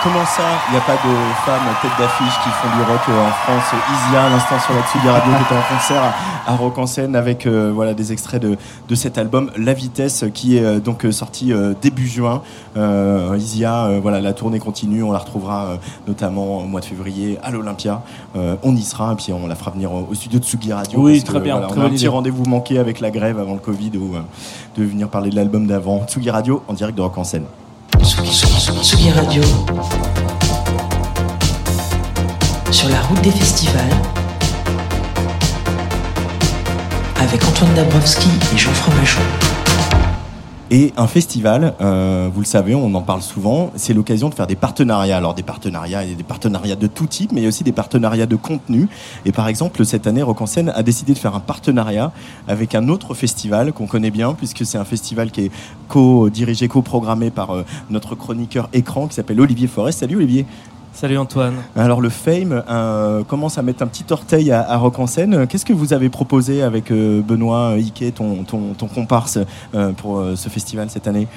Comment ça, il n'y a pas de femmes tête d'affiche qui font du rock en France? Isia, à l'instant sur la Tsugi Radio, qui était en concert à Rock en Seine avec euh, voilà, des extraits de, de cet album La Vitesse, qui est euh, donc sorti euh, début juin. Euh, Isia, euh, voilà, la tournée continue, on la retrouvera euh, notamment au mois de février à l'Olympia. Euh, on y sera et puis on la fera venir au, au studio de Tsugi Radio. Oui, parce très que, bien. Voilà, très on a un petit idée. Rendez-vous manqué avec la grève avant le Covid où, euh, de venir parler de l'album d'avant. Tsugi Radio en direct de Rock en Seine. Tsugi Radio. sur la route des festivals avec Antoine Dabrowski et Jean-François Machon. Et un festival, euh, vous le savez, on en parle souvent, c'est l'occasion de faire des partenariats. Alors des partenariats, il y a des partenariats de tout type, mais il y a aussi des partenariats de contenu. Et par exemple, cette année, Rock en Seine a décidé de faire un partenariat avec un autre festival qu'on connaît bien, puisque c'est un festival qui est co-dirigé, co-programmé par euh, notre chroniqueur écran qui s'appelle Olivier Forest. Salut Olivier. Salut Antoine. Alors le Fame euh, commence à mettre un petit orteil à, à Rock en Seine. Qu'est-ce que vous avez proposé avec euh, Benoît Hiquet, ton, ton, ton comparse euh, pour euh, ce festival cette année ?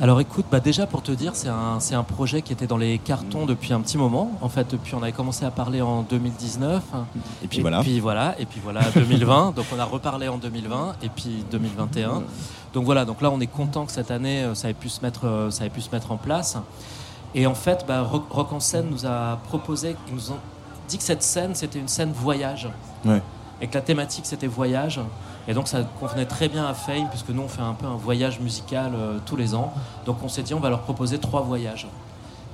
Alors écoute, bah déjà pour te dire, c'est un, c'est un projet qui était dans les cartons depuis un petit moment. En fait, depuis on avait commencé à parler en deux mille dix-neuf. Et puis et voilà. Puis, voilà. Et puis voilà, deux mille vingt. Donc on a reparlé en deux mille vingt et puis deux mille vingt et un. Donc voilà, donc là on est content que cette année ça ait pu se mettre, ça ait pu se mettre en place. Et en fait, bah, Rock en Seine nous a proposé, ils nous ont dit que cette scène, c'était une scène voyage. Ouais. Et que la thématique, c'était voyage. Et donc, ça convenait très bien à Fame, puisque nous, on fait un peu un voyage musical euh, tous les ans. Donc, on s'est dit, on va leur proposer trois voyages.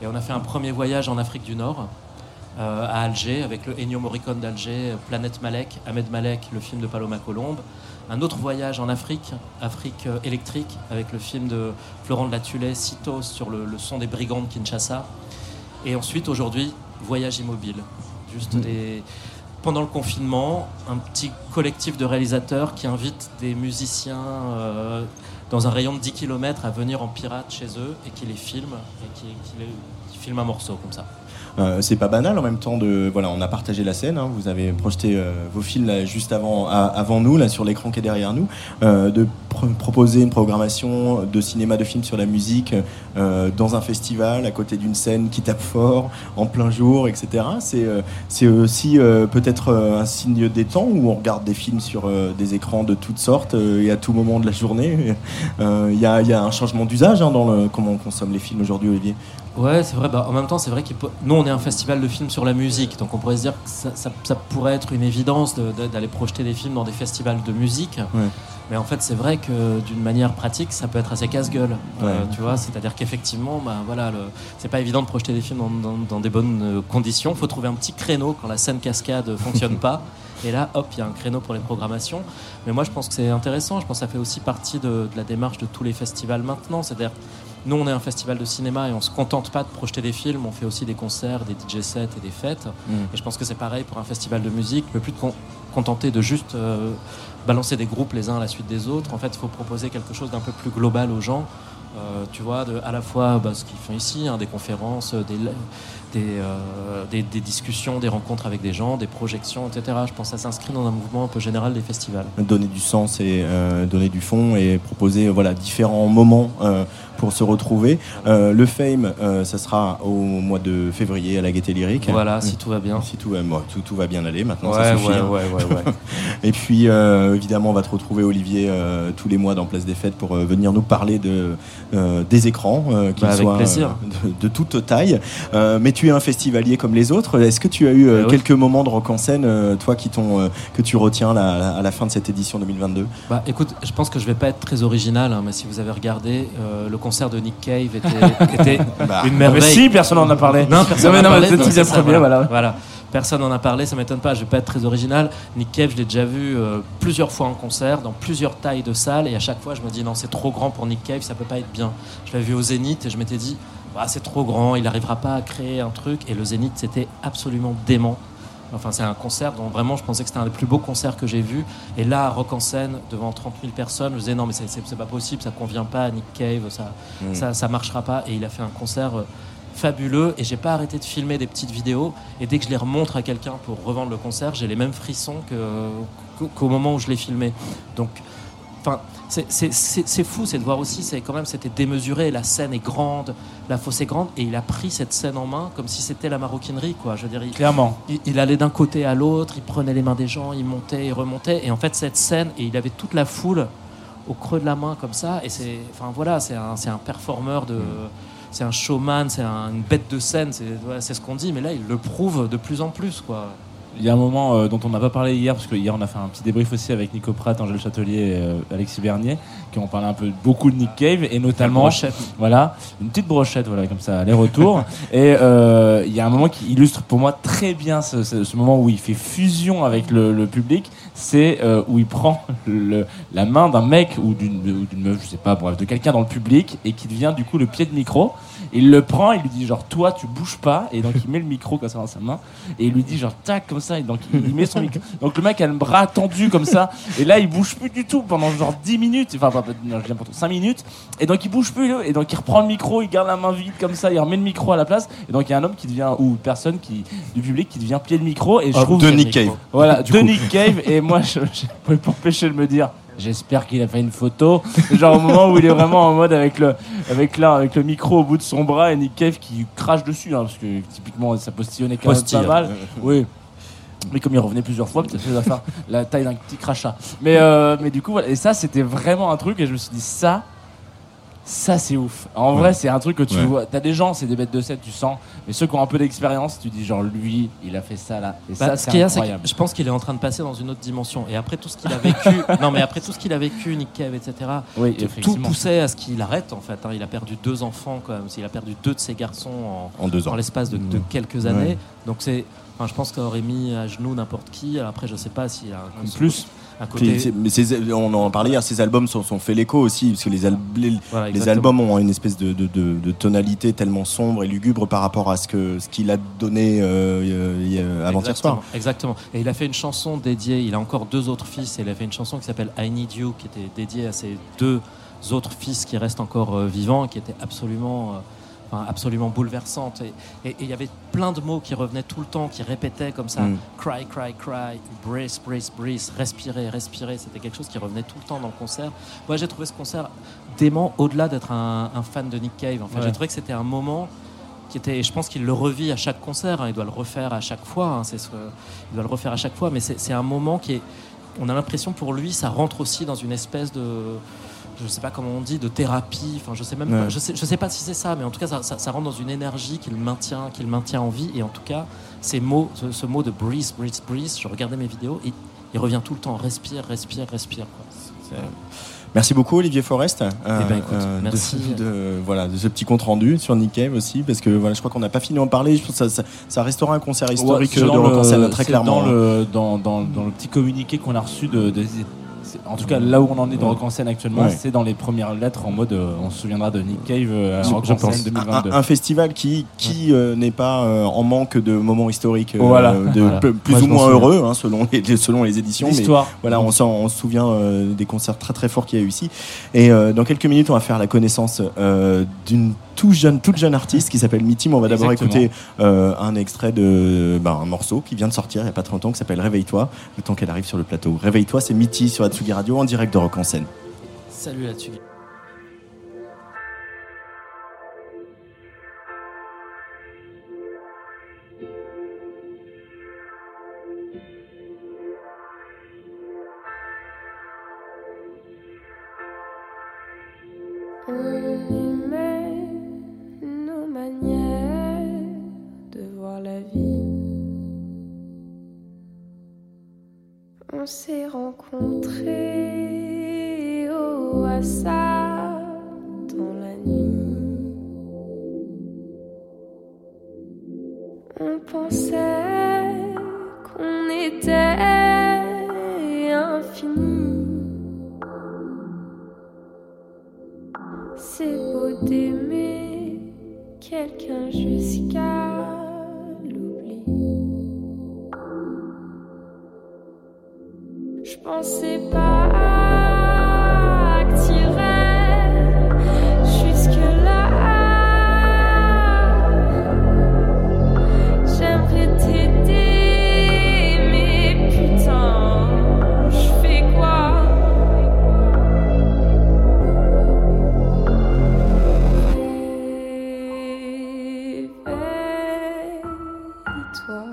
Et on a fait un premier voyage en Afrique du Nord, euh, à Alger, avec le Ennio Morricone d'Alger, Planète Malek, Ahmed Malek, le film de Paloma Colombe. Un autre voyage en Afrique, Afrique électrique, avec le film de Florent de la Tullet, Citos, sur le, le son des brigands de Kinshasa. Et ensuite, aujourd'hui, voyage immobile. Juste mmh. des... Pendant le confinement, un petit collectif de réalisateurs qui invite des musiciens euh, dans un rayon de dix kilomètres à venir en pirate chez eux et qui les filment et qui, qui, les, qui filment un morceau comme ça. Euh, c'est pas banal en même temps de voilà, on a partagé la scène, hein, vous avez projeté euh, vos fils là, juste avant à, avant nous là sur l'écran qui est derrière nous, euh, de pr- proposer une programmation de cinéma, de films sur la musique euh, dans un festival à côté d'une scène qui tape fort en plein jour, et cetera. C'est euh, c'est aussi euh, peut-être euh, un signe des temps où on regarde des films sur euh, des écrans de toutes sortes euh, et à tout moment de la journée. Il euh, y a il y a un changement d'usage hein, dans le, comment on consomme les films aujourd'hui, Olivier. Ouais, c'est vrai. Bah, en même temps, c'est vrai que peut... nous, on est un festival de films sur la musique, donc on pourrait se dire que ça, ça, ça pourrait être une évidence de, de, d'aller projeter des films dans des festivals de musique. Ouais. Mais en fait, c'est vrai que d'une manière pratique, ça peut être assez casse-gueule. Ouais. Euh, tu vois, c'est-à-dire qu'effectivement, bah voilà, le... c'est pas évident de projeter des films dans, dans, dans des bonnes conditions. Faut trouver un petit créneau quand la scène cascade fonctionne pas. Et là, hop, il y a un créneau pour les programmations. Mais moi, je pense que c'est intéressant. Je pense que ça fait aussi partie de, de la démarche de tous les festivals maintenant. C'est-à-dire, nous, on est un festival de cinéma et on se contente pas de projeter des films. On fait aussi des concerts, des D J sets et des fêtes. Mmh. Et je pense que c'est pareil pour un festival de musique. Le plus de con- contenter de juste euh, balancer des groupes les uns à la suite des autres. En fait, il faut proposer quelque chose d'un peu plus global aux gens. Euh, tu vois, de, à la fois bah, ce qu'ils font ici, hein, des conférences, des, des, euh, des, des discussions, des rencontres avec des gens, des projections, et cetera. Je pense que ça s'inscrit dans un mouvement un peu général des festivals. Donner du sens et euh, donner du fond et proposer voilà, différents moments euh, pour se retrouver. Euh, le Fame, euh, ça sera au mois de février à la Gaieté Lyrique. Voilà, si tout va bien. Si tout, euh, bon, tout, tout va bien aller maintenant, ouais, ça suffit. Ouais, hein. ouais, ouais, ouais. Et puis, euh, évidemment, on va te retrouver, Olivier, euh, tous les mois dans Place des Fêtes pour euh, venir nous parler de... Euh, des écrans euh, qu'ils bah, soient euh, de, de toute taille euh, mais tu es un festivalier comme les autres. Est-ce que tu as eu euh, oui. quelques moments de Rock en Seine euh, toi qui t'ont, euh, que tu retiens là, à la fin de cette édition deux mille vingt-deux? Bah, écoute, je pense que je vais pas être très original hein, mais si vous avez regardé euh, le concert de Nick Cave était, était bah, une merveille. Mais si, personne n'en a parlé. Non, personne n'en a parlé, voilà. Personne n'en a parlé, ça m'étonne pas, je vais pas être très original. Nick Cave, je l'ai déjà vu euh, plusieurs fois en concert, dans plusieurs tailles de salles, et à chaque fois je me dis non, c'est trop grand pour Nick Cave, ça peut pas être bien. Je l'avais vu au Zénith et je m'étais dit bah, c'est trop grand, il n'arrivera pas à créer un truc, et le Zénith c'était absolument dément. Enfin, c'est un concert dont vraiment je pensais que c'était un des plus beaux concerts que j'ai vu, et là Rock en Seine devant trente mille personnes, je me disais non mais c'est, c'est, c'est pas possible, ça convient pas à Nick Cave, ça, mmh. ça, ça marchera pas, et il a fait un concert euh, fabuleux, et j'ai pas arrêté de filmer des petites vidéos, et dès que je les remontre à quelqu'un pour revendre le concert, j'ai les mêmes frissons que, qu'au moment où je l'ai filmé. Donc enfin c'est, c'est, c'est, c'est fou, c'est de voir aussi, c'est quand même, c'était démesuré, la scène est grande, la fosse est grande, et il a pris cette scène en main comme si c'était la maroquinerie, quoi. Je veux dire, il, clairement il, il allait d'un côté à l'autre, il prenait les mains des gens, il montait, il remontait, et en fait cette scène, et il avait toute la foule au creux de la main comme ça, et c'est, enfin voilà, c'est un, c'est un performeur de... Mmh. C'est un showman, c'est un, une bête de scène, c'est, ouais, c'est ce qu'on dit, mais là, il le prouve de plus en plus, quoi. Il y a un moment euh, dont on n'a pas parlé hier, parce que hier on a fait un petit débrief aussi avec Nico Pratt, Angèle Châtelier et euh, Alexis Bernier, qui ont parlé un peu beaucoup de Nick Cave, et notamment une, voilà, une petite brochette, voilà, comme ça, aller-retour. Et il euh, y a un moment qui illustre pour moi très bien ce, ce, ce moment où il fait fusion avec le, le public, c'est euh, où il prend le, la main d'un mec ou d'une, ou d'une meuf, je sais pas, bref, de quelqu'un dans le public, et qui devient du coup le pied de micro. Il le prend, il lui dit genre toi tu bouges pas, et donc il met le micro comme ça dans sa main, et il lui dit genre tac comme ça, et donc il met son micro. Donc le mec a le bras tendu comme ça, et là il bouge plus du tout pendant genre dix minutes, enfin pas, non, je dis n'importe, cinq minutes, et donc il bouge plus, et donc il reprend le micro, il garde la main vide comme ça, il remet le micro à la place, et donc il y a un homme qui devient, ou une personne qui, du public qui devient pied de micro, et je oh, trouve. De Nick Cave. Voilà, de Nick Cave, et moi je, je peux pas empêcher de me dire. J'espère qu'il a fait une photo, genre au moment où il est vraiment en mode avec le, avec là, avec le micro au bout de son bras, et Nick Cave qui crache dessus, hein, parce que typiquement ça postillonnait quand même pas mal. Oui. Mais comme il revenait plusieurs fois, peut-être qu'il va faire la taille d'un petit crachat. Mais, euh, mais du coup, voilà. Et ça, c'était vraiment un truc, et je me suis dit, ça, ça c'est ouf. En ouais. vrai, c'est un truc que tu ouais. vois. T'as des gens, c'est des bêtes de scène, tu sens. Mais ceux qui ont un peu d'expérience, tu dis genre lui, il a fait ça là. Et bah, ça, c'est ce incroyable. A, c'est je pense qu'il est en train de passer dans une autre dimension. Et après tout ce qu'il a vécu, non mais après tout ce qu'il a vécu, Nick Cave, et cetera. Oui, tout poussait à ce qu'il arrête en fait. Hein. Il a perdu deux enfants quand même. Il a perdu deux de ses garçons en, en deux ans, en l'espace de, mmh. de quelques années. Ouais. Donc c'est, enfin, je pense qu'il aurait mis à genoux n'importe qui. Alors après, je sais pas s'il a un coup plus. Côté... C'est, mais c'est, on en parlait hier, ces albums sont, sont fait l'écho aussi, parce que les, al- les, voilà, les albums ont une espèce de, de, de, de tonalité tellement sombre et lugubre par rapport à ce, que, ce qu'il a donné euh, avant-hier soir. Exactement. Et il a fait une chanson dédiée, il a encore deux autres fils, et il a fait une chanson qui s'appelle I Need You, qui était dédiée à ses deux autres fils qui restent encore euh, vivants, qui étaient absolument... Euh, Enfin, absolument bouleversante, et il y avait plein de mots qui revenaient tout le temps, qui répétaient comme ça, mm. cry, cry, cry, brace, brace, brace, respirer, respirer, c'était quelque chose qui revenait tout le temps dans le concert. Moi j'ai trouvé ce concert dément, au-delà d'être un, un fan de Nick Cave, enfin, ouais. j'ai trouvé que c'était un moment qui était, je pense qu'il le revit à chaque concert, hein, il doit le refaire à chaque fois, hein, c'est ce, il doit le refaire à chaque fois, mais c'est, c'est un moment qui est, on a l'impression pour lui, ça rentre aussi dans une espèce de... je sais pas comment on dit, de thérapie, enfin je sais même ouais. pas, je sais, je sais pas si c'est ça, mais en tout cas ça, ça, ça rentre dans une énergie qui le maintient, qui le maintient en vie, et en tout cas ces mots, ce, ce mot de breathe, breathe, breathe, je regardais mes vidéos, et il revient tout le temps, respire, respire, respire. Quoi. C'est... C'est... Merci beaucoup Olivier Forest. Euh, eh ben, écoute, euh, merci. De, de, voilà, de ce petit compte rendu sur Nick Cave aussi, parce que voilà, je crois qu'on n'a pas fini d'en parler. Je pense que ça, ça, ça restera un concert historique ouais, de Rock en Seine très clairement. Dans le, dans, dans, dans le petit communiqué qu'on a reçu de, de... En tout cas, là où on en est dans Rock en Seine actuellement, ouais. c'est dans les premières lettres en mode euh, on se souviendra de Nick Cave euh, à Rock en Seine deux mille vingt-deux. Un, un festival qui, qui euh, n'est pas euh, en manque de moments historiques, euh, voilà. de, voilà. p- plus Moi, ou moins heureux hein, selon, les, selon les éditions. L'histoire. Mais voilà, on, on se souvient euh, des concerts très très forts qu'il y a eu ici. Et euh, dans quelques minutes, on va faire la connaissance euh, d'une toute jeune, toute jeune artiste qui s'appelle Mithy. Mais on va d'abord Exactement. écouter euh, un extrait de bah, un morceau qui vient de sortir il n'y a pas très longtemps qui s'appelle Réveille-toi, le temps qu'elle arrive sur le plateau. Réveille-toi, c'est Mithy sur la Tsugi Radio en direct de Rock en Seine. Salut la Tsugi. On s'est rencontrés au hasard dans la nuit. On pensait qu'on était infini. C'est beau d'aimer quelqu'un jusqu'à Je pensais pas que t'irais jusque-là. J'aimerais t'aider, mais putain, je fais quoi? Réveille-toi.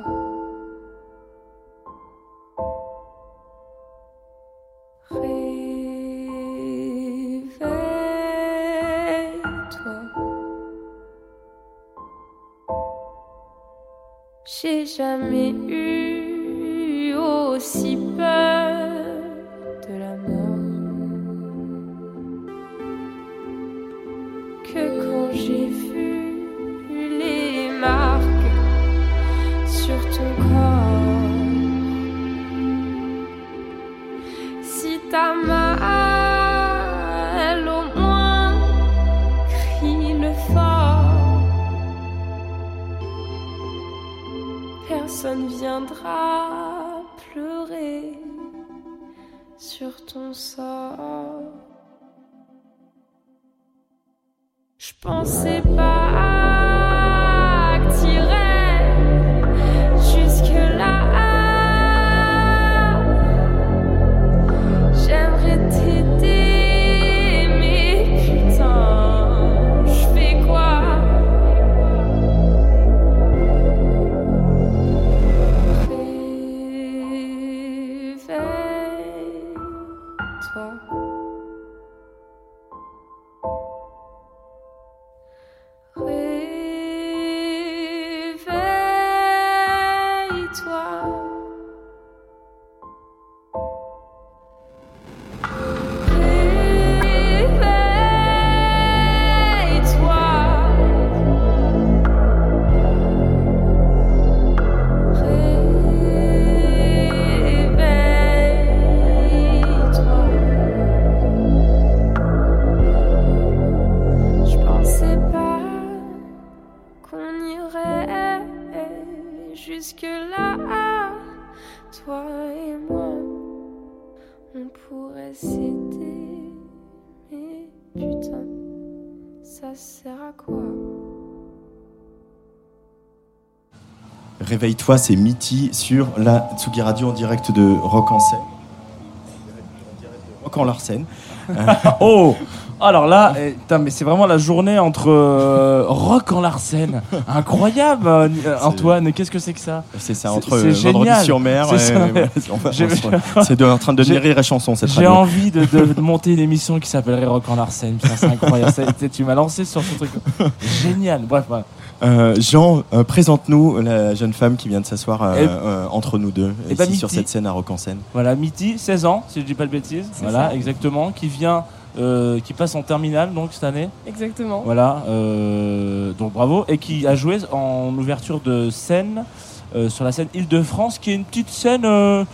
J'ai jamais eu aussi peur de la mort que quand j'ai vu les marques sur ton corps. Si ta main personne viendra pleurer sur ton sort. Je pensais pas que t'irais jusque-là. J'aimerais t'aider, mais putain, je fais quoi? Réveille-toi, c'est Mithy sur la Tsugi Radio en direct de Rock en Seine. Rock en Larsen. Oh, alors là, eh, tain, mais c'est vraiment la journée entre euh, Rock en Larsen. Incroyable, euh, Antoine, qu'est-ce que c'est que ça? C'est ça, entre c'est, c'est Vendredi sur Mer. C'est, et, ouais, on, j'ai... On, c'est de, en train de devenir Rire et Chanson cette j'ai radio. J'ai envie de, de, de monter une émission qui s'appellerait Rock en Larsen. Putain, c'est incroyable. C'est, tu m'as lancé sur ce truc. Génial, bref, bref. Euh, Jean, euh, présente-nous la jeune femme qui vient de s'asseoir euh, et, euh, entre nous deux, ici bah, sur cette scène à Rock en Seine. Voilà, Mithy, seize ans, si je dis pas de bêtises. C'est voilà, ça. Exactement, qui vient, euh, qui passe en terminale donc cette année. Exactement. Voilà, euh, donc bravo, et qui a joué en ouverture de scène euh, sur la scène Île-de-France, qui est une petite scène euh,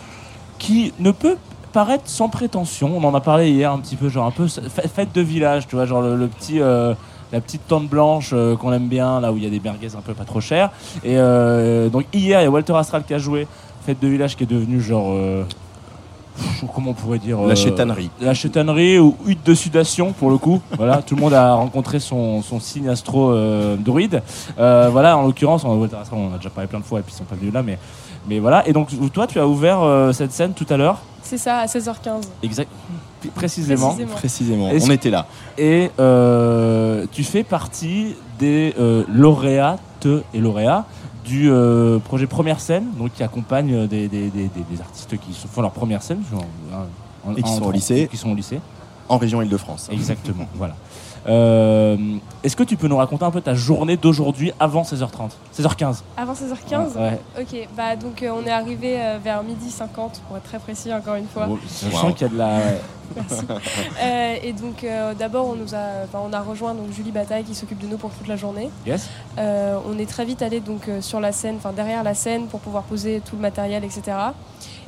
qui ne peut paraître sans prétention. On en a parlé hier un petit peu, genre un peu fête de village, tu vois, genre le, le petit. Euh, La petite tente blanche euh, qu'on aime bien, là où il y a des merguez un peu pas trop chères. Et euh, donc hier, il y a Walter Astral qui a joué Fête de village, qui est devenu genre... Euh, pff, comment on pourrait dire euh, La chétanerie. La chétanerie ou hutte de sudation, pour le coup. Voilà, tout le monde a rencontré son, son signe astro euh, druide. Euh, voilà, en l'occurrence, on, Walter Astral, on en a déjà parlé plein de fois et puis ils sont pas venus là, mais... Mais voilà, et donc toi tu as ouvert euh, cette scène tout à l'heure. C'est ça, à seize heures quinze. Exact. Précisément. Précisément. Précisément. On était là. Et euh, tu fais partie des euh, lauréates et lauréats du euh, projet Première scène, donc qui accompagne des, des, des, des artistes qui font leur première scène. Genre, en, et qui en, sont en, au lycée. Qui sont au lycée. En région Île-de-France. Exactement, voilà. Euh, est-ce que tu peux nous raconter un peu ta journée d'aujourd'hui avant seize heures trente, seize heures quinze? Avant seize heures quinze, ouais. Ok, bah donc euh, on est arrivé euh, vers midi cinquante pour être très précis encore une fois. Wow. Je sens qu'il y a de la... Merci. Euh, et donc euh, d'abord on nous a, on a rejoint donc Julie Bataille qui s'occupe de nous pour toute la journée. Yes. Euh, on est très vite allé donc euh, sur la scène, enfin derrière la scène pour pouvoir poser tout le matériel, et cetera.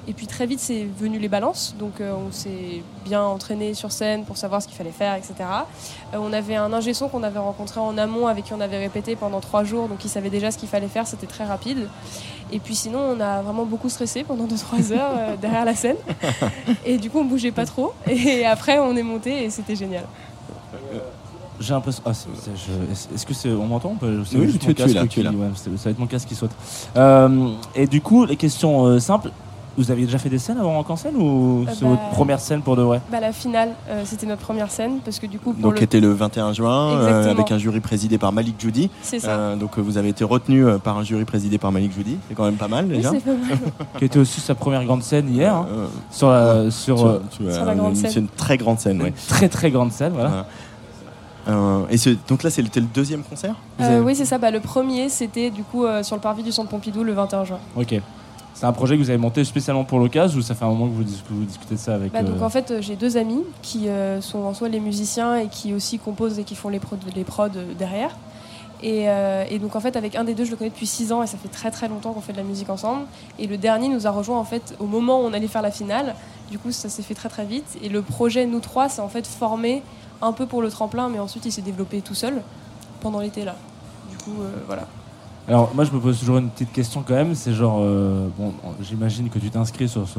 Et puis très vite c'est venu les balances, donc euh, on s'est bien entraîné sur scène pour savoir ce qu'il fallait faire, et cetera. Euh, on avait un ingé son qu'on avait rencontré en amont, avec qui on avait répété pendant trois jours, donc il savait déjà ce qu'il fallait faire, c'était très rapide. Et puis sinon on a vraiment beaucoup stressé pendant deux trois heures euh, derrière la scène, et du coup on bougeait pas trop, et après on est monté et c'était génial. J'ai un peu. Ah, c'est, c'est, je... Est-ce que c'est. On m'entend? C'est oui, tu, tu es là, tu es là. Ouais, ça va être mon casque qui saute. Euh, et du coup, les questions euh, simples. Vous aviez déjà fait des scènes avant Rock en Seine ou euh, c'est bah, votre première scène pour de vrai? Bah la finale, euh, c'était notre première scène parce que du coup. Pour donc le... était le vingt et un juin euh, avec un jury présidé par Malik Djoudi. C'est ça. Euh, donc vous avez été retenu euh, par un jury présidé par Malik Djoudi, c'est quand même pas mal déjà. Oui, c'est pas mal. Qui était aussi sa première grande scène hier hein, euh, euh, sur la ouais, sur, sur, euh, sur, sur la euh, grande scène. C'est une très grande scène, ouais. Très très grande scène, voilà. Ouais. Euh, et ce, donc là, c'était le deuxième concert? euh, avez... Oui, c'est ça. Bah le premier, c'était du coup euh, sur le parvis du Centre Pompidou le vingt et un juin. Ok. C'est un projet que vous avez monté spécialement pour l'occasion ou ça fait un moment que vous, dis- que vous discutez de ça avec... Bah, donc euh... en fait, j'ai deux amis qui euh, sont en soi les musiciens et qui aussi composent et qui font les prods, les prods derrière. Et, euh, et donc en fait, avec un des deux, je le connais depuis six ans et ça fait très très longtemps qu'on fait de la musique ensemble. Et le dernier nous a rejoint en fait au moment où on allait faire la finale. Du coup, ça s'est fait très très vite. Et le projet, nous trois, c'est en fait formé un peu pour le tremplin, mais ensuite il s'est développé tout seul pendant l'été là. Du coup, euh, voilà. Alors moi je me pose toujours une petite question quand même, c'est genre, euh, bon, j'imagine que tu t'inscris sur ce,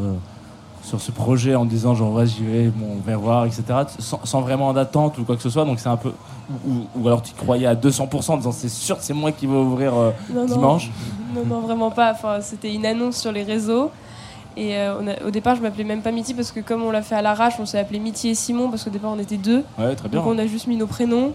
sur ce projet en te disant genre ouais j'y vais, bon, on va voir, et cetera, sans, sans vraiment d'attente ou quoi que ce soit, donc c'est un peu, ou, ou alors tu croyais à deux cents pour cent en disant c'est sûr c'est moi qui vais ouvrir euh, non, dimanche. Non, non, non, vraiment pas, enfin, c'était une annonce sur les réseaux, et euh, on a, au départ je m'appelais même pas Mithy parce que comme on l'a fait à l'arrache, on s'est appelé Mithy et Simon parce qu'au départ on était deux, ouais, très bien, donc on a juste mis nos prénoms.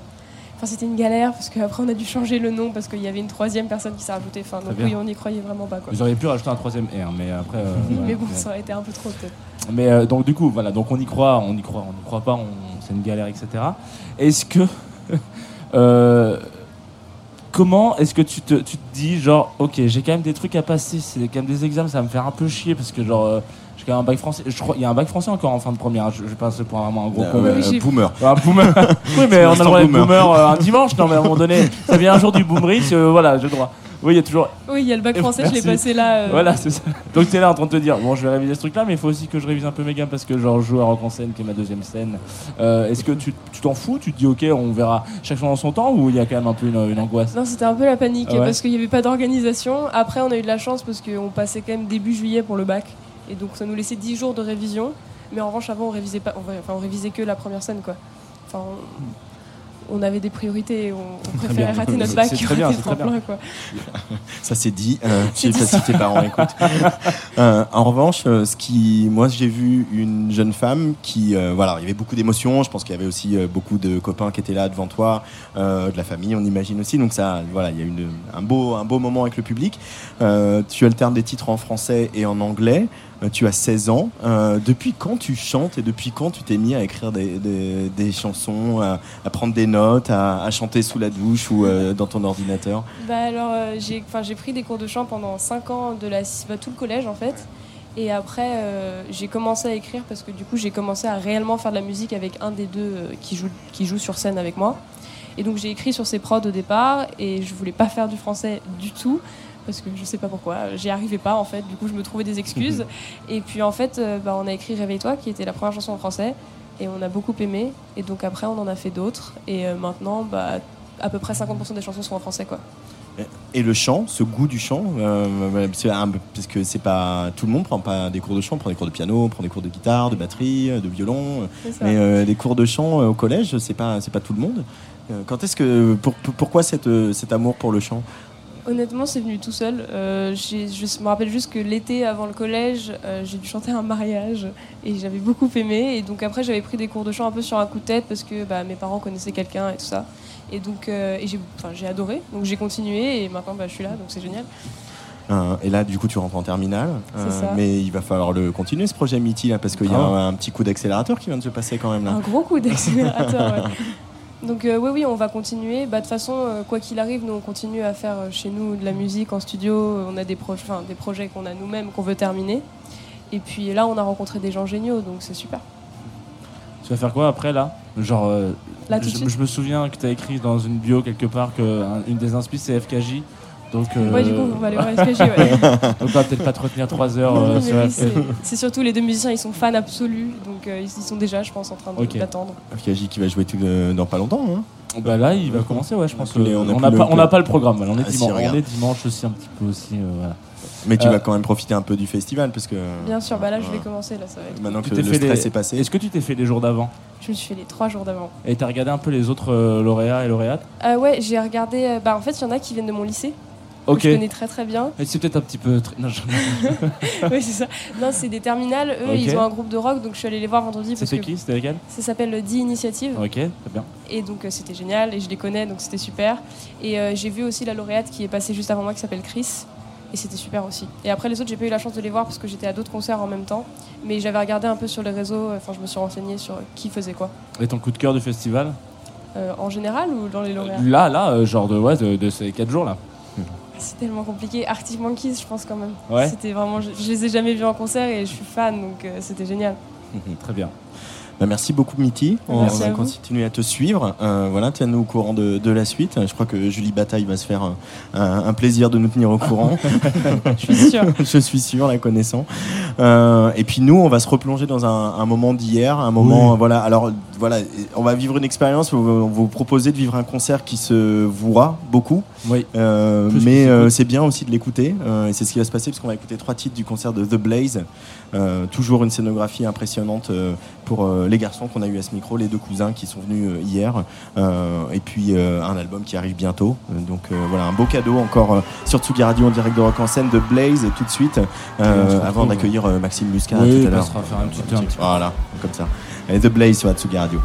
Enfin, c'était une galère parce qu'après on a dû changer le nom parce qu'il y avait une troisième personne qui s'est rajoutée. Enfin, donc oui, on n'y croyait vraiment pas, quoi. Vous auriez pu rajouter un troisième R, mais après. Euh, voilà. Mais bon, ça aurait été un peu trop peut-être. Mais euh, donc du coup, voilà, donc on y croit, on y croit, on n'y croit pas, on... c'est une galère, et cetera. Est-ce que euh, comment est-ce que tu te, tu te dis genre, ok, j'ai quand même des trucs à passer, c'est quand même des examens, ça va me faire un peu chier parce que genre. Euh, J'ai quand même un bac français. Je crois, il y a un bac français encore en fin de première. Je, je passe pour vraiment un gros euh, euh, oui, boomer. Un boomer. Oui, mais on a le droit d'être boomer euh, un dimanche. Non, mais à un moment donné, ça vient un jour du boomerich. Euh, voilà, j'ai le droit. Oui, il y a toujours. Oui, il y a le bac français. Merci. Je l'ai passé là. Euh... Voilà, c'est ça. Donc t'es là en train de te dire, bon, je vais réviser ce truc-là, mais il faut aussi que je révise un peu mes gammes parce que genre je joue à Rock en Seine, qui est ma deuxième scène. Euh, est-ce que tu, tu t'en fous, tu te dis, ok, on verra chacun dans son temps, ou il y a quand même un peu une, une angoisse? Non, c'était un peu la panique ah ouais. Parce qu'il y avait pas d'organisation. Après, on a eu de la chance parce qu'on passait quand même début juillet pour le bac. Et donc ça nous laissait dix jours de révision, mais en revanche avant on révisait pas, on, enfin, on révisait que la première scène, quoi. Enfin, on, on avait des priorités, on, on préférait bien, rater notre bac que rater bien, le tremplin, quoi. Ça c'est dit, euh, c'est dit ça. Si tes parents écoutent. euh, en revanche, euh, ce qui, moi j'ai vu une jeune femme qui, euh, voilà, il y avait beaucoup d'émotions. Je pense qu'il y avait aussi euh, beaucoup de copains qui étaient là devant toi, euh, de la famille, on imagine aussi. Donc ça, voilà, il y a eu un beau, un beau moment avec le public. Euh, tu alternes des titres en français et en anglais. Tu as seize ans. Euh, depuis quand tu chantes et depuis quand tu t'es mis à écrire des, des, des chansons, à, à prendre des notes, à, à chanter sous la douche ou euh, dans ton ordinateur? Bah alors euh, j'ai, enfin j'ai pris des cours de chant pendant cinq ans de la, bah, tout le collège en fait. Et après euh, j'ai commencé à écrire parce que du coup j'ai commencé à réellement faire de la musique avec un des deux euh, qui joue qui joue sur scène avec moi. Et donc j'ai écrit sur ses prods au départ et je voulais pas faire du français du tout. Parce que je sais pas pourquoi, j'y arrivais pas en fait, du coup je me trouvais des excuses. Et puis en fait, euh, bah, on a écrit Réveille-toi, qui était la première chanson en français, et on a beaucoup aimé, et donc après on en a fait d'autres, et euh, maintenant, bah, à peu près cinquante pour cent des chansons sont en français, quoi. Et le chant, ce goût du chant, euh, parce que c'est pas tout le monde prend pas des cours de chant, on prend des cours de piano, on prend des cours de guitare, de batterie, de violon, mais euh, des cours de chant au collège, c'est pas c'est pas tout le monde. Quand est-ce que pour, pour, pourquoi cette, cet amour pour le chant? Honnêtement, c'est venu tout seul. Euh, j'ai, je me rappelle juste que l'été avant le collège, euh, j'ai dû chanter un mariage et j'avais beaucoup aimé. Et donc après, j'avais pris des cours de chant un peu sur un coup de tête parce que bah, mes parents connaissaient quelqu'un et tout ça. Et donc, euh, et j'ai, j'ai adoré. Donc j'ai continué et maintenant, bah, je suis là, donc c'est génial. Euh, et là, du coup, tu rentres en terminale, euh, mais il va falloir le continuer ce projet Mithy là parce qu'il ah. y a un, un petit coup d'accélérateur qui vient de se passer quand même là. Un gros coup d'accélérateur. Ouais. Donc euh, oui, oui, on va continuer. Bah, de toute façon, euh, quoi qu'il arrive, nous on continue à faire euh, chez nous de la musique en studio. On a des, pro- des projets qu'on a nous-mêmes, qu'on veut terminer. Et puis là, on a rencontré des gens géniaux, donc c'est super. Tu vas faire quoi après, là ? Genre, euh, là, tout je, de suite je me souviens que tu as écrit dans une bio quelque part qu'une des inspis, c'est F K J. Donc, euh... ouais, du coup, on va aller voir F K J, ouais. Donc on va peut-être pas te retenir trois heures. Euh, oui, sur oui, c'est, c'est surtout les deux musiciens, ils sont fans absolus, donc euh, ils sont déjà, je pense, en train de, okay. d'attendre. F K J qui va jouer tout le... dans pas longtemps, hein. Bah là, il va ouais. commencer, ouais, je pense. On n'a on on pas, le... pas le programme, voilà. on, est ah, dimanche, si, on est dimanche aussi un petit peu aussi, euh, voilà. Mais tu euh, vas quand même profiter un peu du festival parce que... Bien sûr, bah là je vais commencer, là ça va être... Maintenant que le stress est passé. Est-ce que tu t'es fait les jours d'avant ? Je me suis fait les trois jours d'avant. Et t'as regardé un peu les autres euh, lauréats et lauréates ? euh, Ouais, j'ai regardé... Euh, bah en fait, il y en a qui viennent de mon lycée, okay. que je connais très très bien. Et c'est peut-être un petit peu... Tr... Non, je... Oui, c'est ça. Non, c'est des terminales, eux, okay. ils ont un groupe de rock, donc je suis allée les voir vendredi. C'était qui ? C'était lesquels ? Ça s'appelle le D-Initiative. Ok, très bien. Et donc euh, c'était génial, et je les connais, donc c'était super. Et euh, j'ai vu aussi la lauréate qui est passée juste avant moi, qui s'appelle Chris. Et c'était super aussi. Et après, les autres, j'ai pas eu la chance de les voir parce que j'étais à d'autres concerts en même temps. Mais j'avais regardé un peu sur les réseaux, enfin, je me suis renseignée sur qui faisait quoi. Et ton coup de cœur du festival ? euh, En général ou dans les lauréats ? Là, là, genre de, ouais, de, de ces quatre jours là. C'est tellement compliqué. Arctic Monkeys, je pense quand même. Ouais. C'était vraiment, je, je les ai jamais vus en concert et je suis fan, donc euh, c'était génial. Mmh, très bien. Bah, merci beaucoup, Mithy. On va continuer à te suivre. Euh, voilà, tiens-nous au courant de, de la suite. Je crois que Julie Bataille va se faire un, un plaisir de nous tenir au courant. Je suis sûre. Je suis sûre, la connaissant. Euh, et puis nous, on va se replonger dans un, un moment d'hier, un moment. Oui. Voilà. Alors voilà, on va vivre une expérience. On va vous proposer de vivre un concert qui se vouera beaucoup. Oui. Euh, mais euh, c'est bien aussi de l'écouter. Euh, et c'est ce qui va se passer parce qu'on va écouter trois titres du concert de The Blaze. Euh, toujours une scénographie impressionnante euh, pour euh, les garçons qu'on a eu à ce micro, les deux cousins qui sont venus euh, hier, euh, et puis euh, un album qui arrive bientôt, euh, donc euh, voilà un beau cadeau encore euh, sur Tsugi Radio en direct de Rock en Seine, de Blaze, tout de suite euh, oui, avant d'accueillir euh, Maxime Muscat oui, tout à l'heure. On va faire un petit tour. Voilà, comme ça. Et The Blaze sur Tsugi Radio.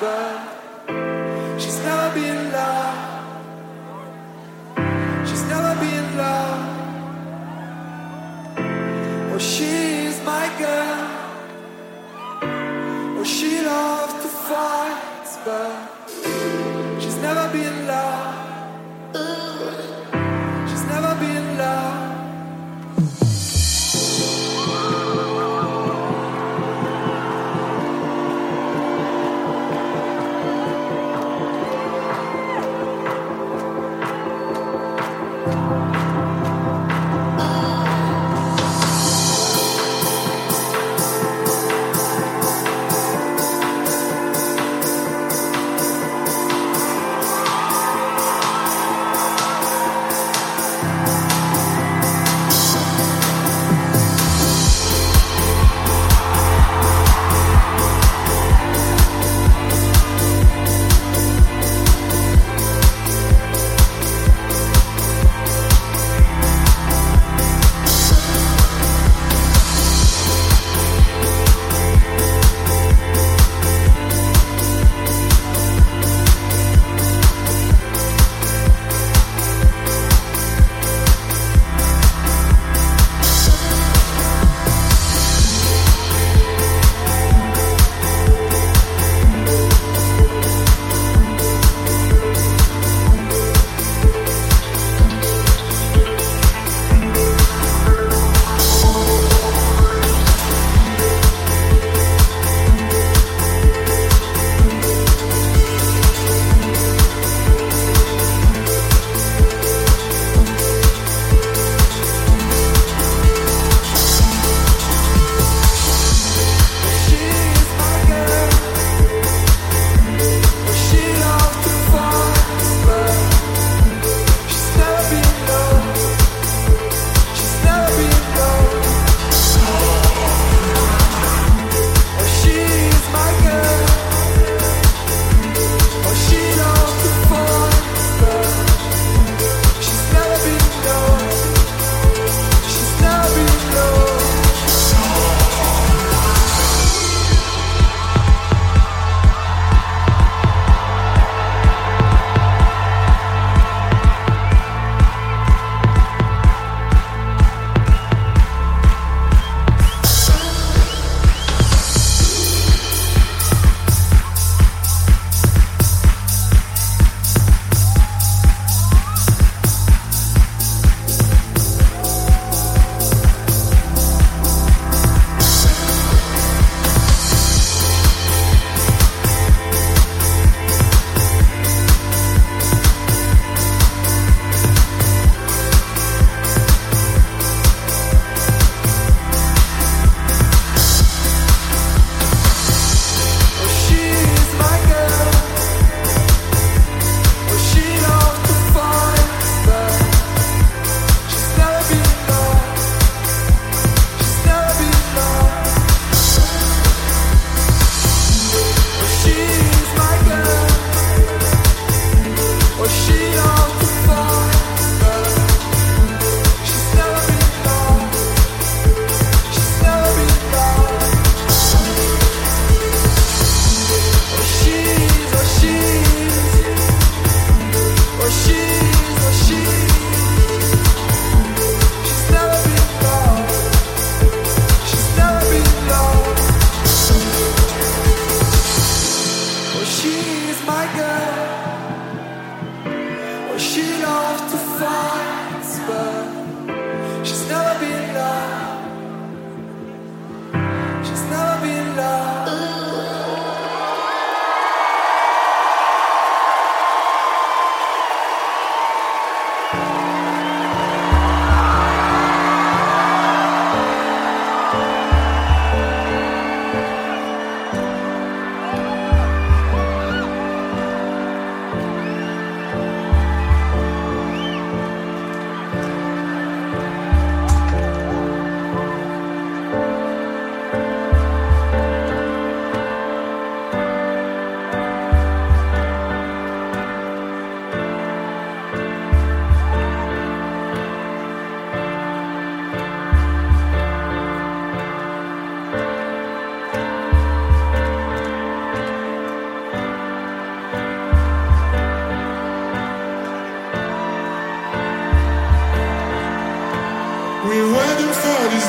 but she's never been loved. She's never been loved. Oh, she's my girl. Oh, she loves to fight, but she's never been loved. She's never been loved.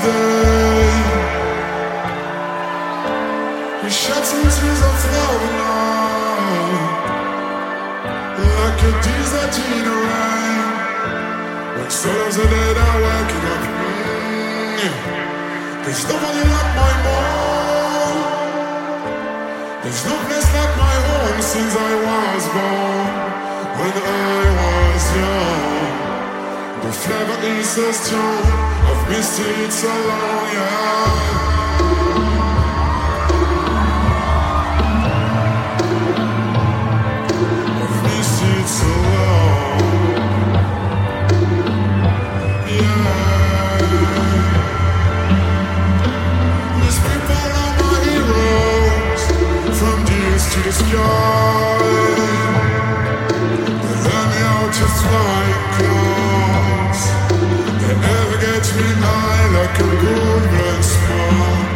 day. Your shouting tears are flowing on like a diesel in the rain. Like stars that are waking up. Mm-hmm. There's nobody like my mom. There's no place like my home since I was born. When I was young, the flavor is so strong. I've missed it so long, yeah. The sky, they let me out just like clouds. They ever get me high like a good red spark.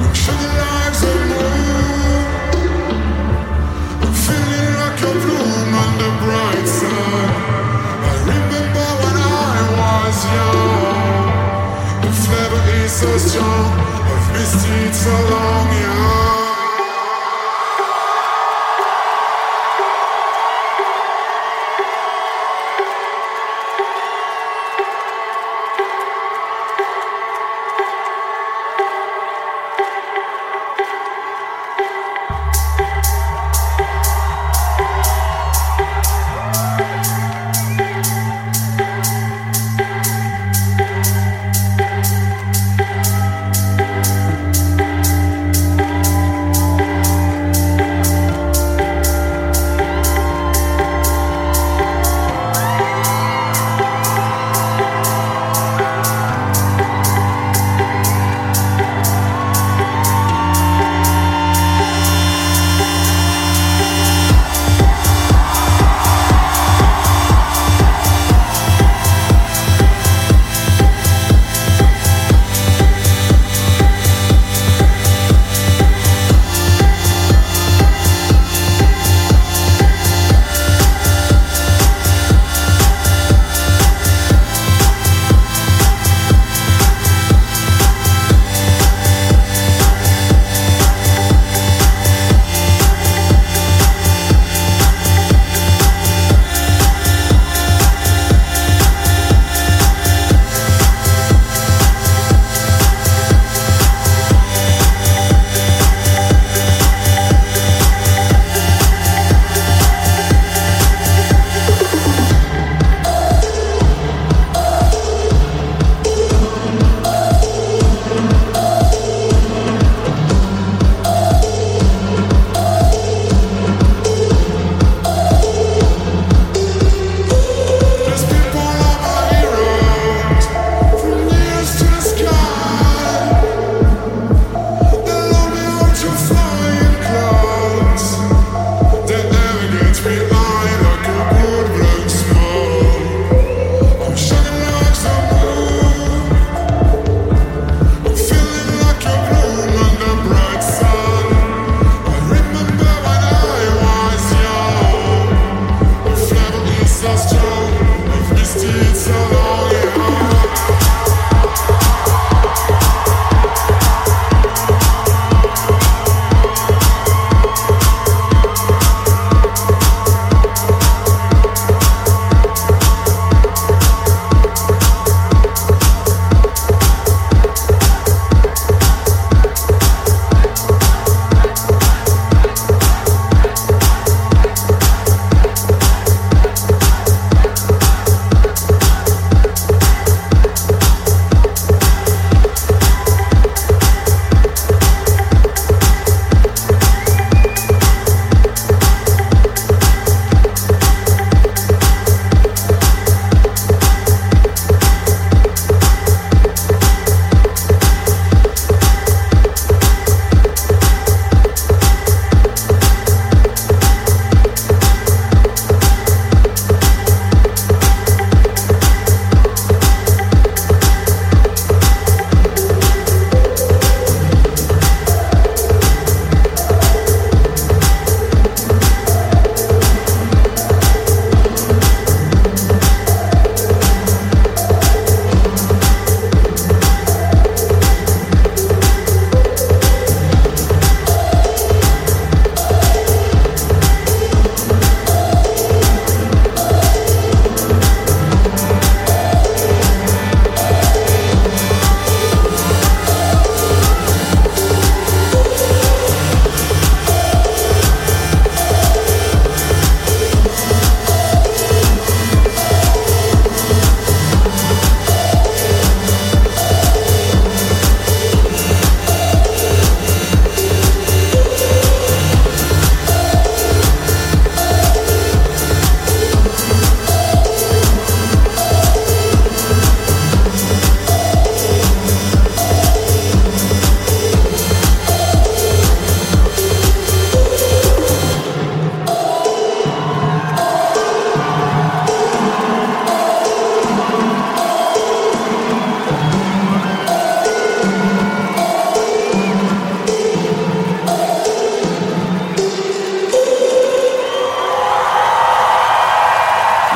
When sugar lives are blue, I'm feeling like a bloom on the bright side. I remember when I was young, the flavor is so strong. I've missed it so long, yeah.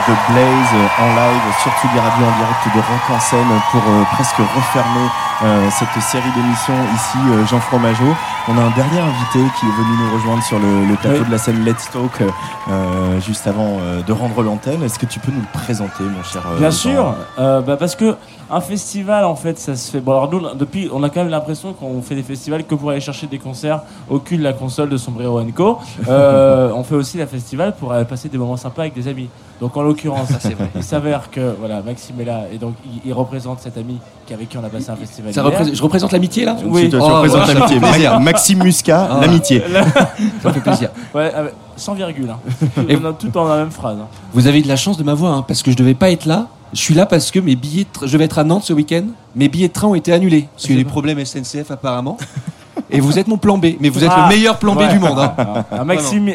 The Blaze en live sur Tsugi Radio en direct de Rock en Seine pour euh, presque refermer euh, cette série d'émissions ici euh, Jean Fromageau. On a un dernier invité qui est venu nous rejoindre sur le, le plateau oui. de la scène Let's Talk euh, juste avant euh, de rendre l'antenne. Est-ce que tu peux nous le présenter, mon cher euh, Bien Jean sûr, euh, bah parce que un festival en fait ça se fait. Bon alors nous depuis on a quand même l'impression qu'on fait des festivals que pour aller chercher des concerts au cul de la console de Sombrero Co. Euh, on fait aussi la festival pour aller passer des moments sympas avec des amis. Donc en l'occurrence, ça, c'est vrai. Il s'avère que voilà, Maxime est là et donc il, il représente cet ami avec qui on a passé un festival. Ça représente, je représente l'amitié là. Oui. Je oh, représente voilà. l'amitié. Plaisir. Maxime Muscat, ah, l'amitié. La... Ça fait plaisir. Ouais, sans virgule. Hein. Et on a tout en la même phrase. Hein. Vous avez de la chance de m'avoir hein, parce que je devais pas être là. Je suis là parce que mes billets, de... je vais être à Nantes ce week-end. Mes billets de train ont été annulés parce qu'il y a des problèmes S N C F apparemment. Et vous êtes mon plan B, mais vous êtes ah, le meilleur plan ouais. B du monde. Hein. Ah, Maxime.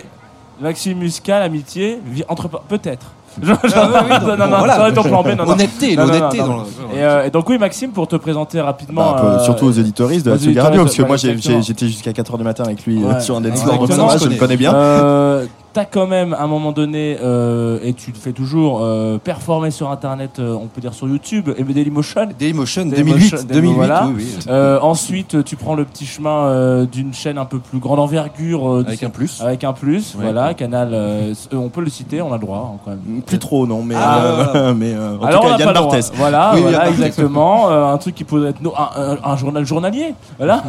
Maxime Muscat, l'amitié, entre peut-être. Genre, ah, oui, non, non, non, voilà. non, non, non, non. Honnêteté, non, l'honnêteté. Non, non, non. Dans le... et, euh, et donc oui, Maxime, pour te présenter rapidement, bah, peu, euh, surtout aux auditoristes de Tsugi Radio, parce que bah, moi j'ai, j'ai, j'étais jusqu'à quatre heures du matin avec lui ouais. sur un Let's Talk, donc ça va, je le connais bien. Euh, t'as quand même à un moment donné, euh, et tu le fais toujours, euh, performer sur Internet, euh, on peut dire sur YouTube, et Dailymotion. Dailymotion, deux mille huit, deux mille huit, voilà. oui, oui. Euh, ensuite, tu prends le petit chemin euh, d'une chaîne un peu plus grande envergure, euh, avec un plus, avec un plus, voilà, Canal. On peut le citer, on a le droit quand même. Plus trop, non, mais, ah, euh, voilà. mais euh, en alors tout cas, Yann Barthès. Voilà, oui, voilà exactement. Euh, un truc qui pourrait être no... un, un, un journal journalier. Voilà.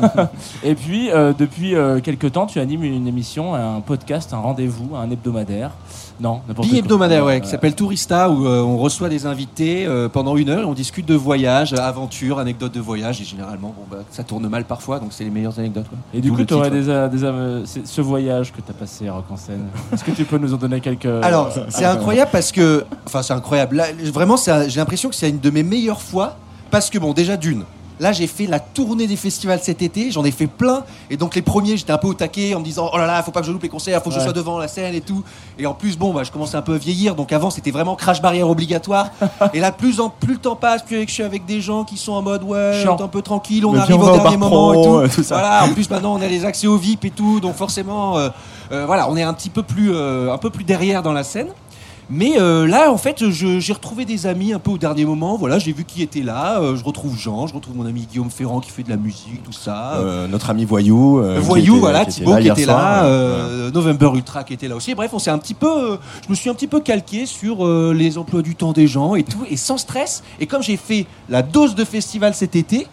Et puis, euh, depuis euh, quelques temps, tu animes une émission, un podcast, un rendez-vous, un hebdomadaire. Non, n'importe quoi. Bi-hebdomadaire, ouais, euh, qui s'appelle Tourista, où euh, on reçoit des invités euh, pendant une heure et on discute de voyages, aventures, anecdotes de voyages. Et généralement, bon, bah, ça tourne mal parfois, donc c'est les meilleures anecdotes. Quoi. Et du D'où coup, tu aurais des, euh, des euh, ce voyage que tu as passé à Rock en Seine. Est-ce que tu peux nous en donner quelques. Alors, euh, c'est incroyable parce que. Enfin, c'est incroyable. Là, vraiment, c'est, j'ai l'impression que c'est une de mes meilleures fois parce que, bon, déjà d'une. Là, j'ai fait la tournée des festivals cet été, j'en ai fait plein. Et donc, les premiers, j'étais un peu au taquet en me disant « Oh là là, faut pas que je loupe les concerts, faut que ouais. je sois devant la scène et tout. » Et en plus, bon, bah, je commençais un peu à vieillir. Donc, avant, c'était vraiment crash barrière obligatoire. Et là, plus, en, plus le temps passe, plus je suis avec des gens qui sont en mode « Ouais, on est un peu tranquille, on mais arrive on au dernier moment pro, et tout. » Voilà, en plus, maintenant, on a les accès au V I P et tout. Donc, forcément, euh, euh, voilà, on est un petit peu plus, euh, un peu plus derrière dans la scène. Mais euh, là, en fait, je, j'ai retrouvé des amis un peu au dernier moment. Voilà, j'ai vu qui était là. Euh, je retrouve Jean, je retrouve mon ami Guillaume Ferrand qui fait de la musique, tout ça. Euh, notre ami Voyou. Euh, Voyou, était, voilà, Thibaut qui était là. Qui était là soir, euh, ouais. November Ultra qui était là aussi. Bref, on s'est un petit peu. Euh, je me suis un petit peu calqué sur euh, les emplois du temps des gens et tout, et sans stress. Et comme j'ai fait la dose de festival cet été.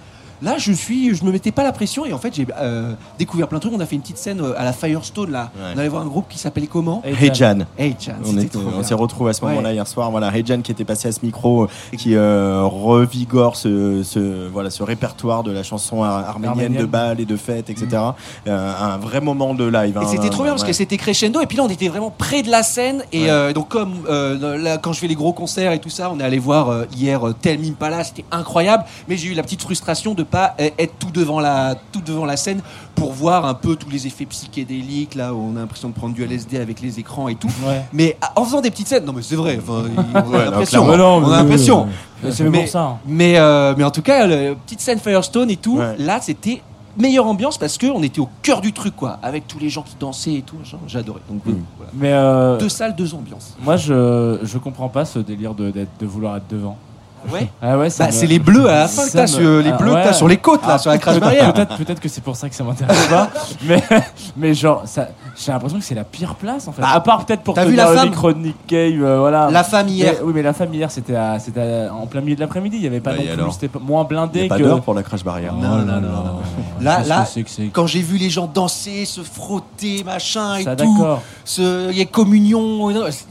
Là, je suis, je me mettais pas la pression et en fait, j'ai euh, découvert plein de trucs. On a fait une petite scène à la Firestone là. Ouais. On allait voir un groupe qui s'appelait comment ? Hey Jan. Hey Jan. On, était, on s'est retrouvé à ce moment-là ouais. hier soir. Voilà, Hey Jan qui était passé à ce micro, qui euh, revigore ce, ce, voilà, ce répertoire de la chanson arménienne, arménienne. de bal et de fête, et cetera. Mmh. Euh, un vrai moment de live. Hein. Et c'était trop bien ouais. parce que c'était crescendo. Et puis là, on était vraiment près de la scène. Et ouais. euh, donc comme euh, là, quand je fais les gros concerts et tout ça, on est allé voir euh, hier Tell Me Impala. C'était incroyable. Mais j'ai eu la petite frustration de pas être tout devant la tout devant la scène pour voir un peu tous les effets psychédéliques là où on a l'impression de prendre du L S D avec les écrans et tout ouais. mais en faisant des petites scènes non mais c'est vrai enfin, on a ouais, l'impression non, non, on a l'impression oui, oui. mais mais, ça, hein. mais, euh, mais en tout cas la petite scène Firestone et tout ouais. là c'était meilleure ambiance parce qu'on était au cœur du truc quoi avec tous les gens qui dansaient et tout j'adorais donc mmh. voilà. mais euh, deux salles deux ambiances moi je je comprends pas ce délire de d'être, de vouloir être devant. Ouais. Ah ouais, bah, me... c'est les bleus à la fin que t'as, me... sur, les ah, bleus ouais. que t'as sur les côtes, là, ah, sur la crash barrière. Peut-être, peut-être que c'est pour ça que ça m'intéresse pas. Mais, mais genre, ça, j'ai l'impression que c'est la pire place en fait. Bah, à part peut-être pour te vu dire le micro de Nick Cave. Euh, voilà. La femme hier. Mais, oui, mais la femme hier, c'était, à, c'était à, en plein milieu de l'après-midi. Il y avait pas bah, non plus, c'était moins blindé. Il y a pas que... d'heure pour la crash barrière. Non, non, non. non, non, non. Là, là c'est c'est... quand j'ai vu les gens danser, se frotter, machin et ça, tout. Il y a communion.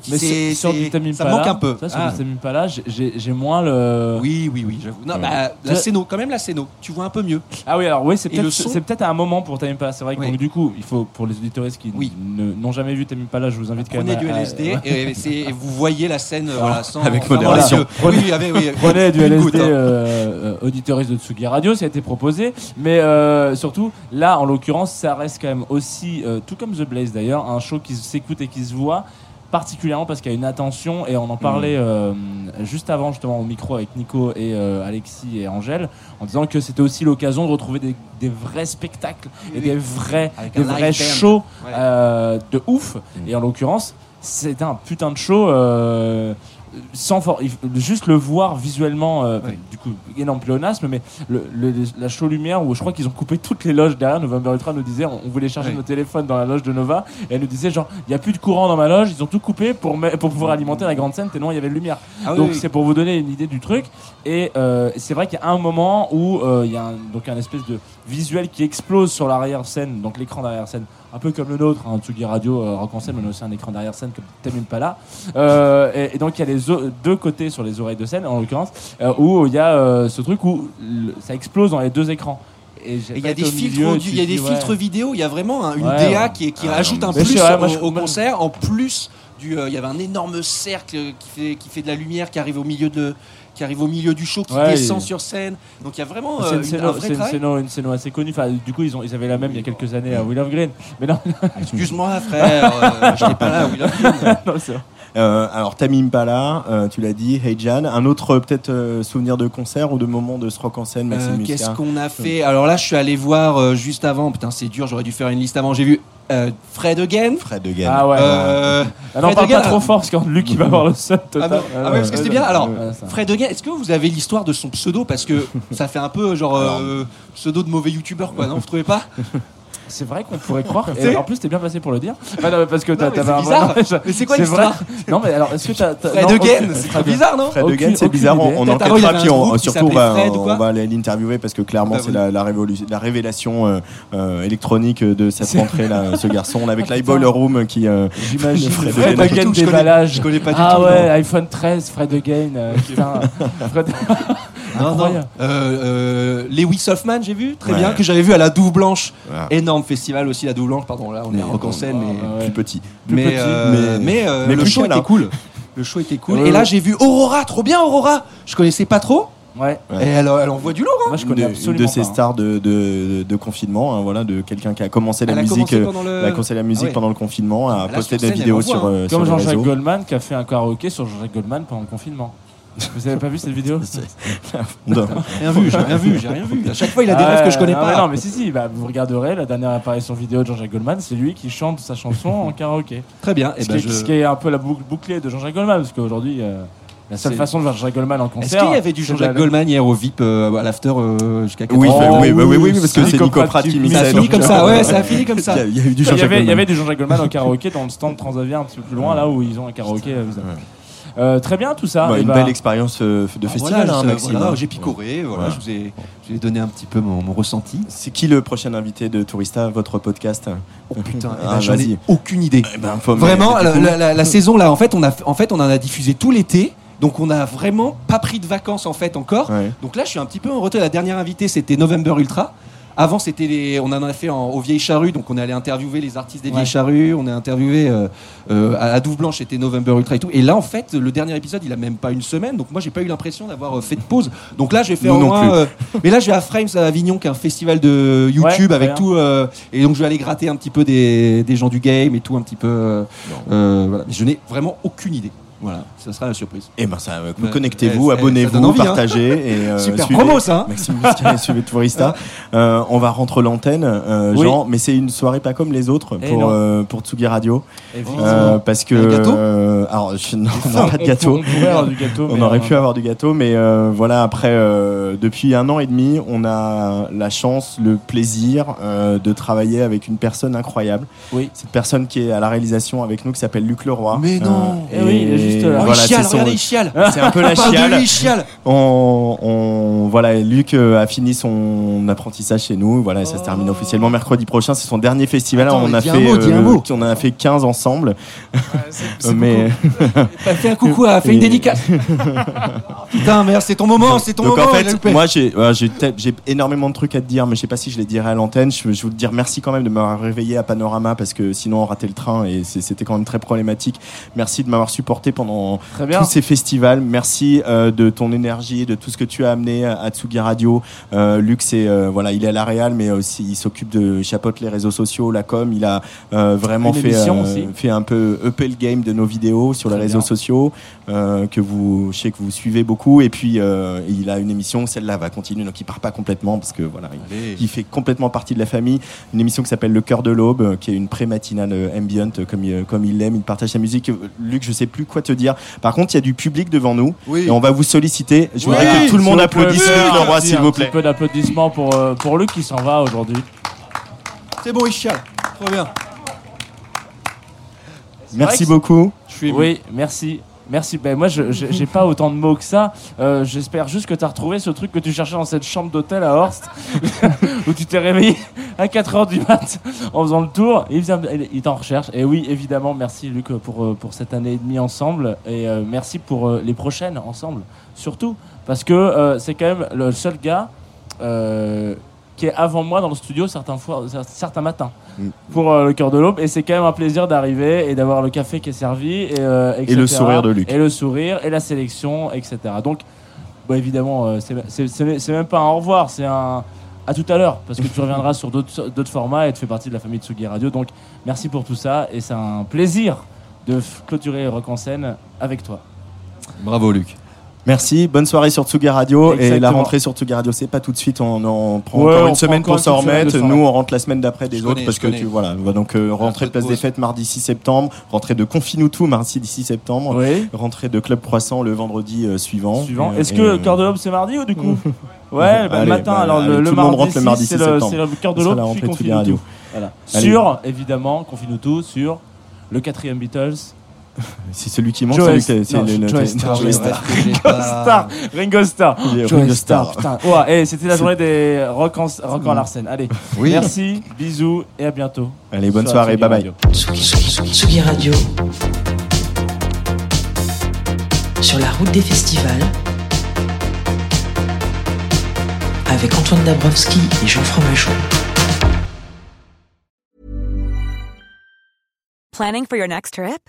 Mais sur Vitamine Pala, ça manque un peu. Sur Vitamine Pala, j'ai moins le. Oui, oui, oui, j'avoue. Non, ouais. bah, la scéno, quand même la scéno. Tu vois un peu mieux. Ah oui, alors oui, c'est peut-être, son... c'est peut-être à un moment pour Tamim Pala. C'est vrai que oui. donc, du coup, il faut pour les auditoristes qui oui. ne, n'ont jamais vu Tamim Pala, je vous invite prenez quand même. Prenez du L S D à... et, c'est, et vous voyez la scène ah, voilà, sans, avec modération. Sans... Prenez, oui, avec, oui, prenez du L S D, hein. euh, auditoristes de Tsugi Radio, ça a été proposé. Mais euh, surtout, là, en l'occurrence, ça reste quand même aussi, euh, tout comme The Blaze d'ailleurs, un show qui s'écoute et qui se voit. Particulièrement parce qu'il y a une attention et on en parlait mmh. euh, juste avant justement au micro avec Nico et euh, Alexis et Angèle en disant que c'était aussi l'occasion de retrouver des, des vrais spectacles et oui. des vrais, des vrais shows ouais. euh, de ouf mmh. et en l'occurrence c'était un putain de show euh, sans for- juste le voir visuellement, euh, oui. Du coup, énorme pléonasme, mais le, le, la show lumière où je crois qu'ils ont coupé toutes les loges derrière. November Ultra nous disait, on, on voulait charger oui. nos téléphones dans la loge de Nova, et elle nous disait genre, il n'y a plus de courant dans ma loge, ils ont tout coupé pour, me- pour pouvoir alimenter la grande scène, tellement il y avait de lumière. Ah, donc oui, oui. c'est pour vous donner une idée du truc, et euh, c'est vrai qu'il y a un moment où il euh, y a un, donc un espèce de visuel qui explose sur l'arrière-scène, donc l'écran d'arrière-scène, un peu comme le nôtre, hein, Tsugi Radio, euh, Rock en Seine, on a aussi un écran derrière scène comme T'aimes une Pala. Euh, et, et donc il y a les o- deux côtés sur les oreilles de scène, en l'occurrence, euh, où il y a euh, ce truc où le, ça explose dans les deux écrans. Et il y a des filtres, il y a des filtres vidéo, il y a vraiment hein, une ouais, D A ouais. qui, qui ah, rajoute un plus vrai, au, moi, je... au concert, en plus du, euh, il y avait un énorme cercle qui fait, qui fait de la lumière, qui arrive au milieu de... qui arrive au milieu du show, qui ouais, descend et... sur scène. Donc il y a vraiment euh, une, scéno, un vrai c'est travail. C'est une scène assez connue. Enfin, du coup, ils, ont, ils avaient la même oui, il y a quelques années à Will of Green. Mais non. Excuse-moi, frère, euh, je n'étais pas là à Will of Green. Non, c'est vrai. Euh, alors, Tamim Pala, euh, tu l'as dit, Hey Jan. Un autre, euh, peut-être, euh, souvenir de concert ou de moment de ce Rock en Seine, Maxime euh, Musca. Qu'est-ce qu'on a fait ? Alors là, je suis allé voir euh, juste avant. Putain, c'est dur, j'aurais dû faire une liste avant. J'ai vu euh, Fred Again. Fred Again. Ah ouais. Euh, ah non, parle pas trop fort parce que Luc, il va avoir le seul total. Ah, bon, ah ouais, parce que c'était bien. Alors, Fred Again, est-ce que vous avez l'histoire de son pseudo ? Parce que ça fait un peu genre euh, pseudo de mauvais youtubeur, quoi, non ? Vous trouvez pas ? C'est vrai qu'on pourrait croire. Et en plus, t'es bien passé pour le dire. Bah, non, parce que t'as, non, mais t'avais un bizarre. Non, je... Mais c'est quoi c'est l'histoire vrai. Non, mais alors, est-ce que t'as. t'as... Fred non, Again, aucune... c'est très bizarre, non Fred Again, c'est bizarre. Idée. On Peut-être enquêtera, puis on, surtout, on va, on va aller l'interviewer parce que clairement, bah, c'est oui. la, la, révolu- la révélation euh, euh, électronique de cette c'est... rentrée, là, ce garçon. Avec ah, l'iBoiler Room qui. Euh, J'imagine Fred, Fred Again déballage. Je connais pas du tout. Ah ouais, iPhone treize, Fred Again. Putain. Non, non. Euh, euh, Lewis Hoffman, j'ai vu, très ouais. bien, que j'avais vu à la Douve Blanche. Ouais. Énorme festival aussi, la Douve Blanche, pardon, là on est Rock en Seine, mais plus petit. Mais, euh, mais, mais, euh, mais le show était hein. cool. Le show était cool. Ouais, et là, ouais. j'ai vu Aurora, trop bien Aurora. Je connaissais pas trop. Ouais. Et elle, elle envoie du lourd. Hein. Moi, je connais de, absolument de ces pas, stars hein. de, de, de confinement, hein, voilà, de quelqu'un qui a commencé la elle musique, a commencé le... a commencé la musique ah ouais. pendant le confinement, a posté des vidéos sur. Comme Jean-Jacques Goldman qui a fait un karaoké sur Jean-Jacques Goldman pendant le confinement. Vous avez pas vu cette vidéo ? Non. Rien vu, j'ai rien vu, j'ai rien vu. À chaque fois, il a des ah, rêves que je connais ah, pas. Non, mais si, si. Bah, vous regarderez la dernière apparition vidéo de Jean-Jacques Goldman. C'est lui qui chante sa chanson en karaoké. Très bien. Et ce, bah qui, je... ce qui est un peu la boucle bouclée de Jean-Jacques Goldman, parce qu'aujourd'hui, euh, la seule c'est... façon de voir Jean-Jacques Goldman en concert. Est-ce qu'il y avait du Jean-Jacques Goldman hier au V I P euh, à l'after euh, jusqu'à quatre heures ? Oui, oh, oui, oui, oui, oui, parce que c'est Nico Pratt qui m'y a fini comme ça. Ouais, ça a fini comme ça. Il y a eu du Jean-Jacques Goldman. Il y avait du Jean-Jacques Goldman en karaoké dans le stand Transavia un petit peu plus loin, là où ils ont un karaoké. Euh, très bien tout ça. Bah, une bah... belle expérience euh, de ah, festival, voilà, hein, Maxime. Voilà, j'ai picoré, voilà, voilà. Je, vous ai, je vous ai donné un petit peu mon, mon ressenti. C'est qui le prochain invité de Tourista, votre podcast ? Oh putain, ah, ben, j'en ai aucune idée. Eh ben, vraiment, la, la, la, la saison là, en fait, on a, en fait, on en a diffusé tout l'été. Donc on a vraiment pas pris de vacances en fait encore. Ouais. Donc là, je suis un petit peu en retard. La dernière invitée, c'était November Ultra. Avant, c'était les, on en a fait en, aux Vieilles Charrues, donc on est allé interviewer les artistes des ouais. Vieilles Charrues, on a interviewé euh, euh, à la Douve Blanche, c'était November Ultra et tout. Et là, en fait, le dernier épisode, il a même pas une semaine, donc moi, j'ai pas eu l'impression d'avoir euh, fait de pause. Donc là, je vais faire au moins. Euh, mais là, je vais à Frames à Avignon, qui est un festival de YouTube ouais, avec bien. tout. Euh, et donc, je vais aller gratter un petit peu des, des gens du game et tout, un petit peu. Euh, euh, voilà. Mais je n'ai vraiment aucune idée. Voilà, ça sera la surprise. Et ben ça, euh, connectez-vous, euh, abonnez-vous, ça donne envie, partagez. Hein. Et, euh, super suivez, promo ça hein Maxime Musca, suivez Tourista. Euh, on va rentrer l'antenne, euh, oui. Jean, mais c'est une soirée pas comme les autres pour, euh, pour Tsugi Radio. Euh, parce que. Un gâteau euh, alors, je, non, on n'aura pas de gâteau. On, avoir du gâteau, on aurait euh... pu avoir du gâteau, mais euh, voilà, après, euh, depuis un an et demi, on a la chance, le plaisir euh, de travailler avec une personne incroyable. Oui. Cette personne qui est à la réalisation avec nous qui s'appelle Luc Leroy. Mais non euh, et oui, et... Et oh, voilà, il chiale, c'est son... regardez, il chiale. C'est un peu la chiale. Lui, il chiale. On, on, voilà, Luc a fini son apprentissage chez nous. Voilà, oh. Ça se termine officiellement mercredi prochain. C'est son dernier festival. Attends, on a fait, mot, euh, on a fait quinze ensemble. Ouais, c'est, c'est mais t'as fait un coucou, a fait et... une dédicace. Putain, merde, c'est ton moment, c'est ton donc, moment. En fait, moi, j'ai, euh, j'ai, j'ai énormément de trucs à te dire, mais je sais pas si je les dirai à l'antenne. Je, je veux te dire merci quand même de m'avoir réveillé à Panorama parce que sinon on ratait le train et c'était quand même très problématique. Merci de m'avoir supporté pendant tous ces festivals. Merci euh, de ton énergie, de tout ce que tu as amené à Tsugi Radio. Euh, Luc, c'est, euh, voilà, il est à la réal, mais aussi il s'occupe de chapeaute les réseaux sociaux, la com. Il a euh, vraiment fait, euh, fait un peu upper le game de nos vidéos sur très les réseaux bien. sociaux euh, que vous, je sais que vous suivez beaucoup. Et puis euh, il a une émission, celle-là va continuer, donc il part pas complètement parce que voilà, il, il fait complètement partie de la famille. Une émission qui s'appelle Le Cœur de l'Aube, qui est une pré-matinale ambient comme il, comme il l'aime. Il partage sa musique. Luc, je sais plus quoi. Tu te dire. Par contre, il y a du public devant nous oui. et on va vous solliciter. Je voudrais oui, que tout le monde applaudisse Luc Leroy, s'il vous plaît. Un petit peu d'applaudissements pour, euh, pour Luc qui s'en va aujourd'hui. C'est bon, il chiale. Très bien. Merci beaucoup. Je suis oui, merci. Merci. Ben moi, je, je, j'ai pas autant de mots que ça. Euh, j'espère juste que t'as retrouvé ce truc que tu cherchais dans cette chambre d'hôtel à Horst, où tu t'es réveillé à quatre heures du mat en faisant le tour. Il, faisait, il t'en recherche. Et oui, évidemment, merci Luc pour, pour cette année et demie ensemble. Et euh, merci pour euh, les prochaines ensemble, surtout. Parce que euh, c'est quand même le seul gars... Euh, qui est avant moi dans le studio certains, fois, certains matins mm. pour euh, le cœur de l'aube, et c'est quand même un plaisir d'arriver et d'avoir le café qui est servi et, euh, et le sourire de Luc et le sourire et la sélection, etc. Donc bah, évidemment euh, c'est, c'est, c'est, c'est même pas un au revoir, c'est un à tout à l'heure, parce que tu reviendras sur d'autres, d'autres formats et tu fais partie de la famille de Tsugi Radio. Donc merci pour tout ça, et c'est un plaisir de f- clôturer Rock en Seine avec toi. Bravo Luc. Merci, bonne soirée sur Tsugi Radio. Exactement. Et la rentrée sur Tsugi Radio, c'est pas tout de suite, on en prend ouais, encore une semaine pour s'en remettre. Nous, on rentre la semaine d'après des je autres connais, parce que connais. tu voilà, donc euh, rentrée de Place des Fêtes mardi six septembre, rentrée de Confinutu mardi six septembre, oui. rentrée de Club Croissant le vendredi euh, suivant. suivant. Euh, Est-ce que euh, Cœur de l'Aube c'est mardi ou du coup ouais, bah, allez, matin, bah, alors allez, le, le, mardi six, le mardi six, c'est le, c'est le Cœur de l'Aube puis Confinutu. Voilà. Sur évidemment Confinutu, sur le quatrième Beatles. C'est celui qui manque, celui qui c'est le Joe Star, Ringo Starr, Ringo Starr. Putain. Oh, hey, c'était la journée des Rock en Rock en Larsen. Allez. Oui. Merci, bisous et à bientôt. Allez, bonne soirée, bye bye. Tsugi Radio. Sur la route des festivals. Avec Antoine Dabrowski et Jean Fromageau. Planning for your next trip?